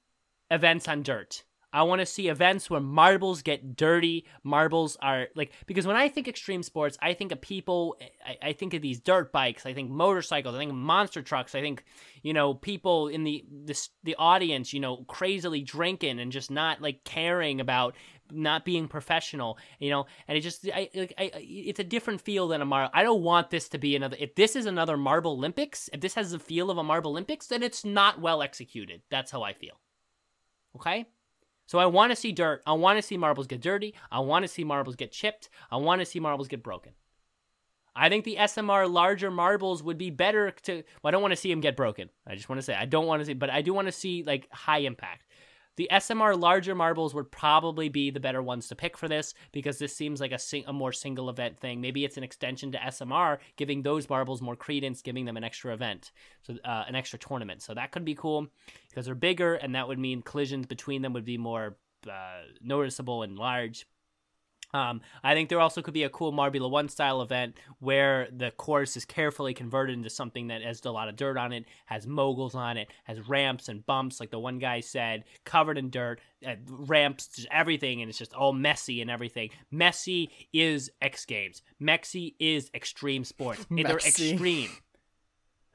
events on dirt. I want to see events where marbles get dirty. Marbles are like, because when I think extreme sports, I think of people, I, I think of these dirt bikes, I think motorcycles, I think monster trucks, I think, you know, people in the, the, the audience, you know, crazily drinking and just not like caring about not being professional, you know, and it just, I, I, I it's a different feel than a marble. I don't want this to be another, if this is another Marble Olympics, if this has the feel of a Marble Olympics, then it's not well executed. That's how I feel. Okay. So I want to see dirt. I want to see marbles get dirty. I want to see marbles get chipped. I want to see marbles get broken. I think the S M R larger marbles would be better to... Well, I don't want to see them get broken. I just want to say, I don't want to see... But I do want to see, like, high impact. The S M R larger marbles would probably be the better ones to pick for this, because this seems like a, sing- a more single event thing. Maybe it's an extension to S M R, giving those marbles more credence, giving them an extra event, so uh, an extra tournament. So that could be cool because they're bigger, and that would mean collisions between them would be more uh, noticeable and large. Um, I think there also could be a cool Marbula One style event where the course is carefully converted into something that has a lot of dirt on it, has moguls on it, has ramps and bumps, like the one guy said, covered in dirt, uh, ramps, just everything, and it's just all messy and everything. Messy is X Games. Mexi is extreme sports. They're extreme.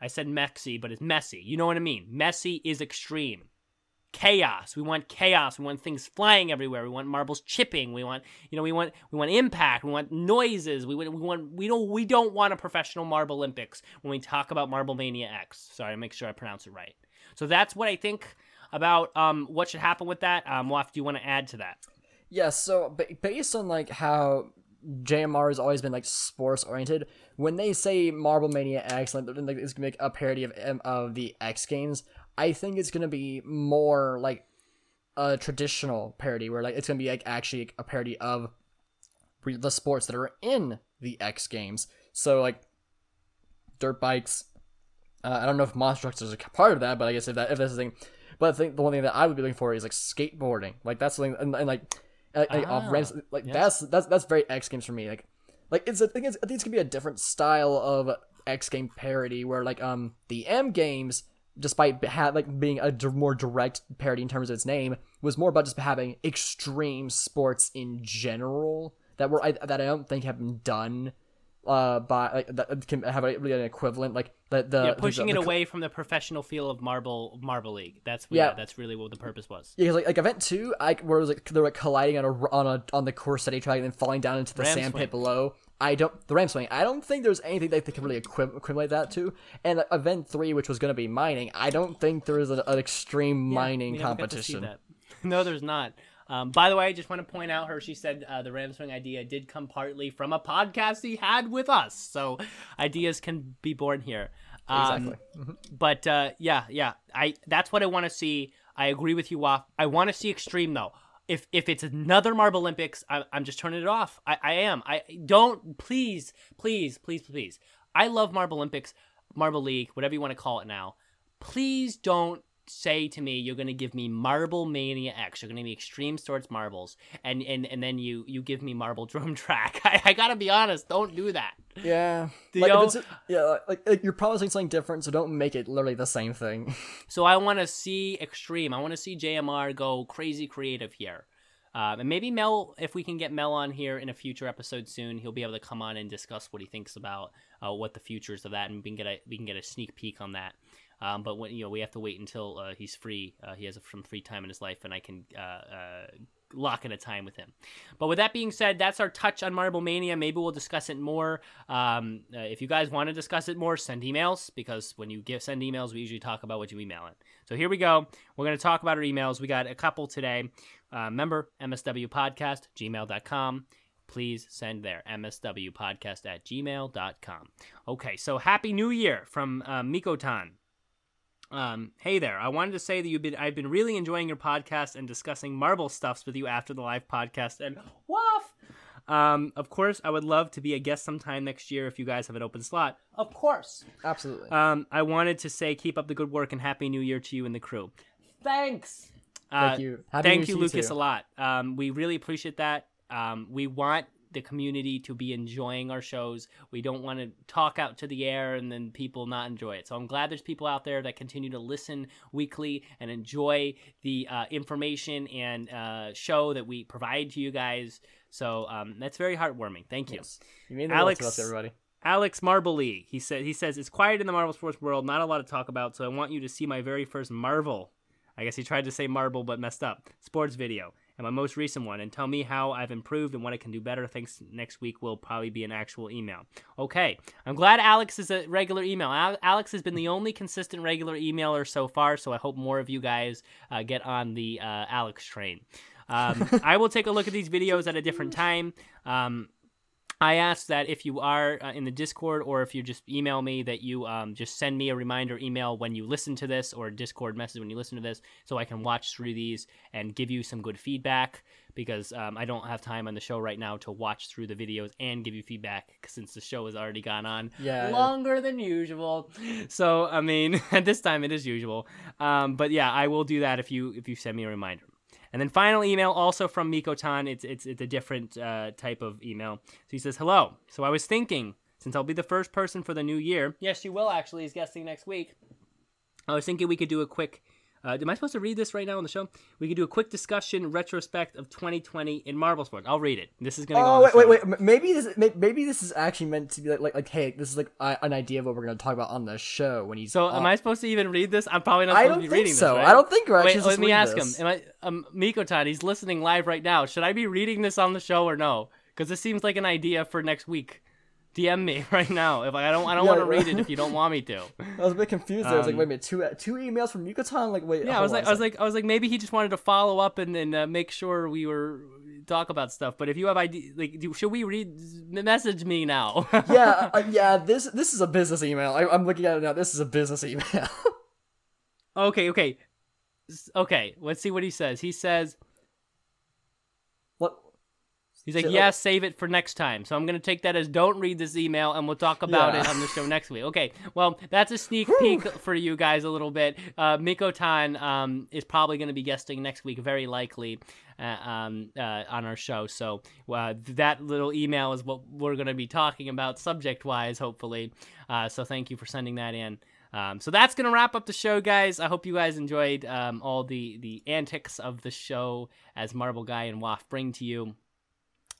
I said mexi, but it's messy. You know what I mean? Messy is extreme. Chaos. We want chaos. We want things flying everywhere. We want marbles chipping. We want, you know, we want, we want impact. We want noises. We want, we want, we don't, we don't want a professional Marble Olympics when we talk about Marble Mania X. Sorry, make sure I pronounce it right. So that's what I think about um, what should happen with that. Um, Waff, do you want to add to that? Yeah. So b- based on like how J M R has always been like sports oriented, when they say Marble Mania X, like, like it's gonna make a parody of of the X Games. I think it's going to be more like a traditional parody where like it's going to be like actually a parody of the sports that are in the X Games. So like dirt bikes. Uh, I don't know if monster trucks is a part of that, but I guess if that if that's the thing. But I think the one thing that I would be looking for is like skateboarding. Like that's something and, and like like, ah, like off ramps. Like yes. that's that's that's very X Games for me. Like like it's I think it's, I think it's going to be a different style of X Game parody where like um the M Games, despite ha- like being a d- more direct parody in terms of its name, was more about just having extreme sports in general that were I, that I don't think have been done uh, by like that can have a, really an equivalent like the, the yeah, pushing the, the, it the, away from the professional feel of Marble Marble League. That's yeah. yeah, that's really what the purpose was. Yeah, like like event two, I where it was like they were like colliding on a on a on the Corsetti track and then falling down into the Ram sand swing. pit below. I don't the ramp swing. I don't think there's anything that they can really equi- equate that to. And event three, which was going to be mining, I don't think there is an, an extreme yeah, mining competition. No, there's not. Um, by the way, I just want to point out, Hershey said uh, the ram swing idea did come partly from a podcast he had with us. So ideas can be born here. Um, exactly. Mm-hmm. But uh, yeah, yeah, I that's what I want to see. I agree with you, Waff. I want to see extreme though. If if it's another Marble Olympics, I, I'm just turning it off. I, I am. I don't. Please, please, please, please. I love Marble Olympics, Marble League, whatever you want to call it now. Please don't say to me you're going to give me Marble Mania X. You're going to give me extreme sorts marbles, and and and then you you give me Marble Drum Track. I, I gotta be honest. Don't do that. Yeah. Do like you know? Yeah. Like, like you're promising something different, so don't make it literally the same thing. So I want to see extreme. I want to see J M R go crazy creative here, um, and maybe Mel. If we can get Mel on here in a future episode soon, he'll be able to come on and discuss what he thinks about uh, what the futures of that, and we can get a we can get a sneak peek on that. Um, but when, you know, we have to wait until uh, he's free. Uh, he has some free time in his life, and I can uh, uh, lock in a time with him. But with that being said, that's our touch on Marble Mania. Maybe we'll discuss it more. Um, uh, if you guys want to discuss it more, send emails, because when you give send emails, we usually talk about what you email it. So here we go. We're going to talk about our emails. We got a couple today. Uh, remember, M S W podcast at gmail dot com. Please send there, M S W podcast at gmail dot com. Okay, so Happy New Year from uh, Mikotan. Um, hey there, I wanted to say that you've been, I've been really enjoying your podcast and discussing marble stuffs with you after the live podcast and Waff. Um, of course, I would love to be a guest sometime next year if you guys have an open slot. Of course. Absolutely. Um, I wanted to say keep up the good work and Happy New Year to you and the crew. Thanks. Uh, thank you. Happy thank New you, Lucas, too. a lot. Um, we really appreciate that. Um, we want the community to be enjoying our shows. We don't want to talk out to the air and then people not enjoy it. So I'm glad there's people out there that continue to listen weekly and enjoy the uh, information and uh, show that we provide to you guys. So um, that's very heartwarming. Thank you. Yes. You mean the Alex, world to us, everybody. Alex Marbley, he said, he says, it's quiet in the Marble Sports world, not a lot to talk about, so I want you to see my very first Marble. I guess he tried to say Marble but messed up. Sports video. And my most recent one, and tell me how I've improved and what I can do better. Thanks. Next week will probably be an actual email. Okay. I'm glad Alex is a regular email. Al- Alex has been the only consistent regular emailer so far, so I hope more of you guys uh, get on the uh, Alex train. Um, I will take a look at these videos at a different time. Um, I ask that if you are uh, in the Discord or if you just email me, that you um, just send me a reminder email when you listen to this, or a Discord message when you listen to this, so I can watch through these and give you some good feedback, because um, I don't have time on the show right now to watch through the videos and give you feedback since the show has already gone on yeah. longer than usual. So, I mean, at this time it is usual. Um, but yeah, I will do that if you if you send me a reminder. And then final email, also from Mikotan. It's it's it's a different uh, type of email. So he says, hello. So I was thinking, since I'll be the first person for the new year. Yes, you will, actually. He's guesting next week. I was thinking we could do a quick... Uh, am I supposed to read this right now on the show? We could do a quick discussion retrospect of twenty twenty in Marble Sports. I'll read it. This is going to go on. Oh, wait, wait, wait. Maybe this, maybe this is actually meant to be like, like, like hey, this is like uh, an idea of what we're going to talk about on the show. When he's So on. Am I supposed to even read this? I'm probably not supposed to be reading so. this, right? I don't think so. I don't think we're actually supposed to read this. Wait, let me ask him. Am I, um, Mikotan, he's listening live right now. Should I be reading this on the show or no? Because this seems like an idea for next week. D M me right now. If I, I don't, I don't yeah, want to read it. If you don't want me to. I was a bit confused. There. I was um, like, wait a minute, two two emails from Mikotan. Like, wait. Yeah, I was like, I was like, I was like, maybe he just wanted to follow up and and uh, make sure we were talk about stuff. But if you have idea, like, do, should we read? Message me now. yeah, uh, yeah. This this is a business email. I, I'm looking at it now. This is a business email. okay, okay, okay. Let's see what he says. He says. He's like, yes, yeah, save it for next time. So I'm going to take that as don't read this email, and we'll talk about yeah. it on the show next week. Okay, well, that's a sneak peek for you guys a little bit. Uh, Mikotan um, is probably going to be guesting next week, very likely, uh, um, uh, on our show. So uh, that little email is what we're going to be talking about subject-wise, hopefully. Uh, so thank you for sending that in. Um, so that's going to wrap up the show, guys. I hope you guys enjoyed um, all the, the antics of the show as Marble Guy and Waff bring to you.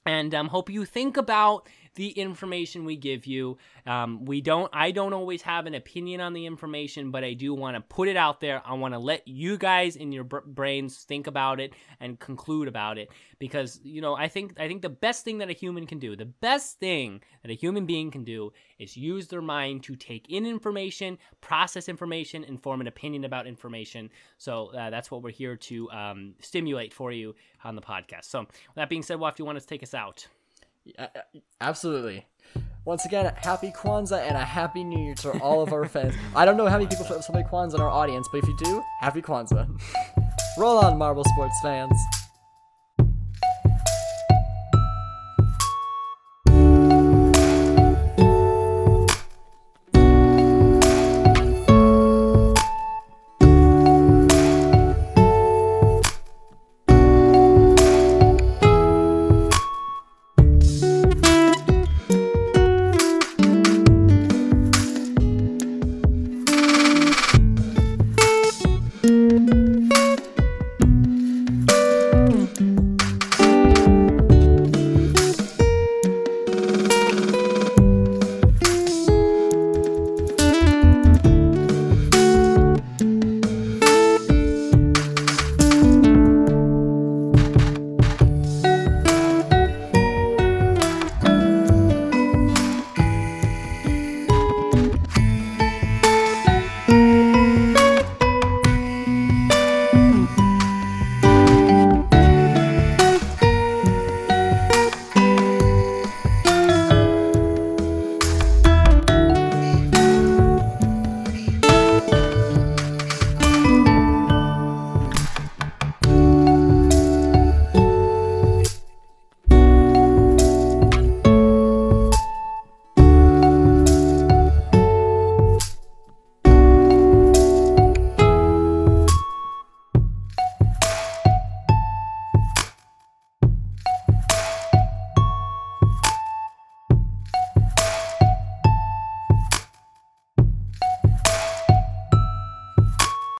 And um, hope you think about the information we give you. Um, we don't. I don't always have an opinion on the information, but I do want to put it out there. I want to let you guys in your b- brains think about it and conclude about it, because you know I think I think the best thing that a human can do, the best thing that a human being can do, is use their mind to take in information, process information, and form an opinion about information. So uh, that's what we're here to um, stimulate for you on the podcast. So with that being said, Waff, do you want to take us out? Yeah, absolutely. Once again, happy Kwanzaa and a happy New Year to all of our fans. I don't know how many people celebrate Kwanzaa in our audience, but if you do, happy Kwanzaa. Roll on, Marble Sports fans.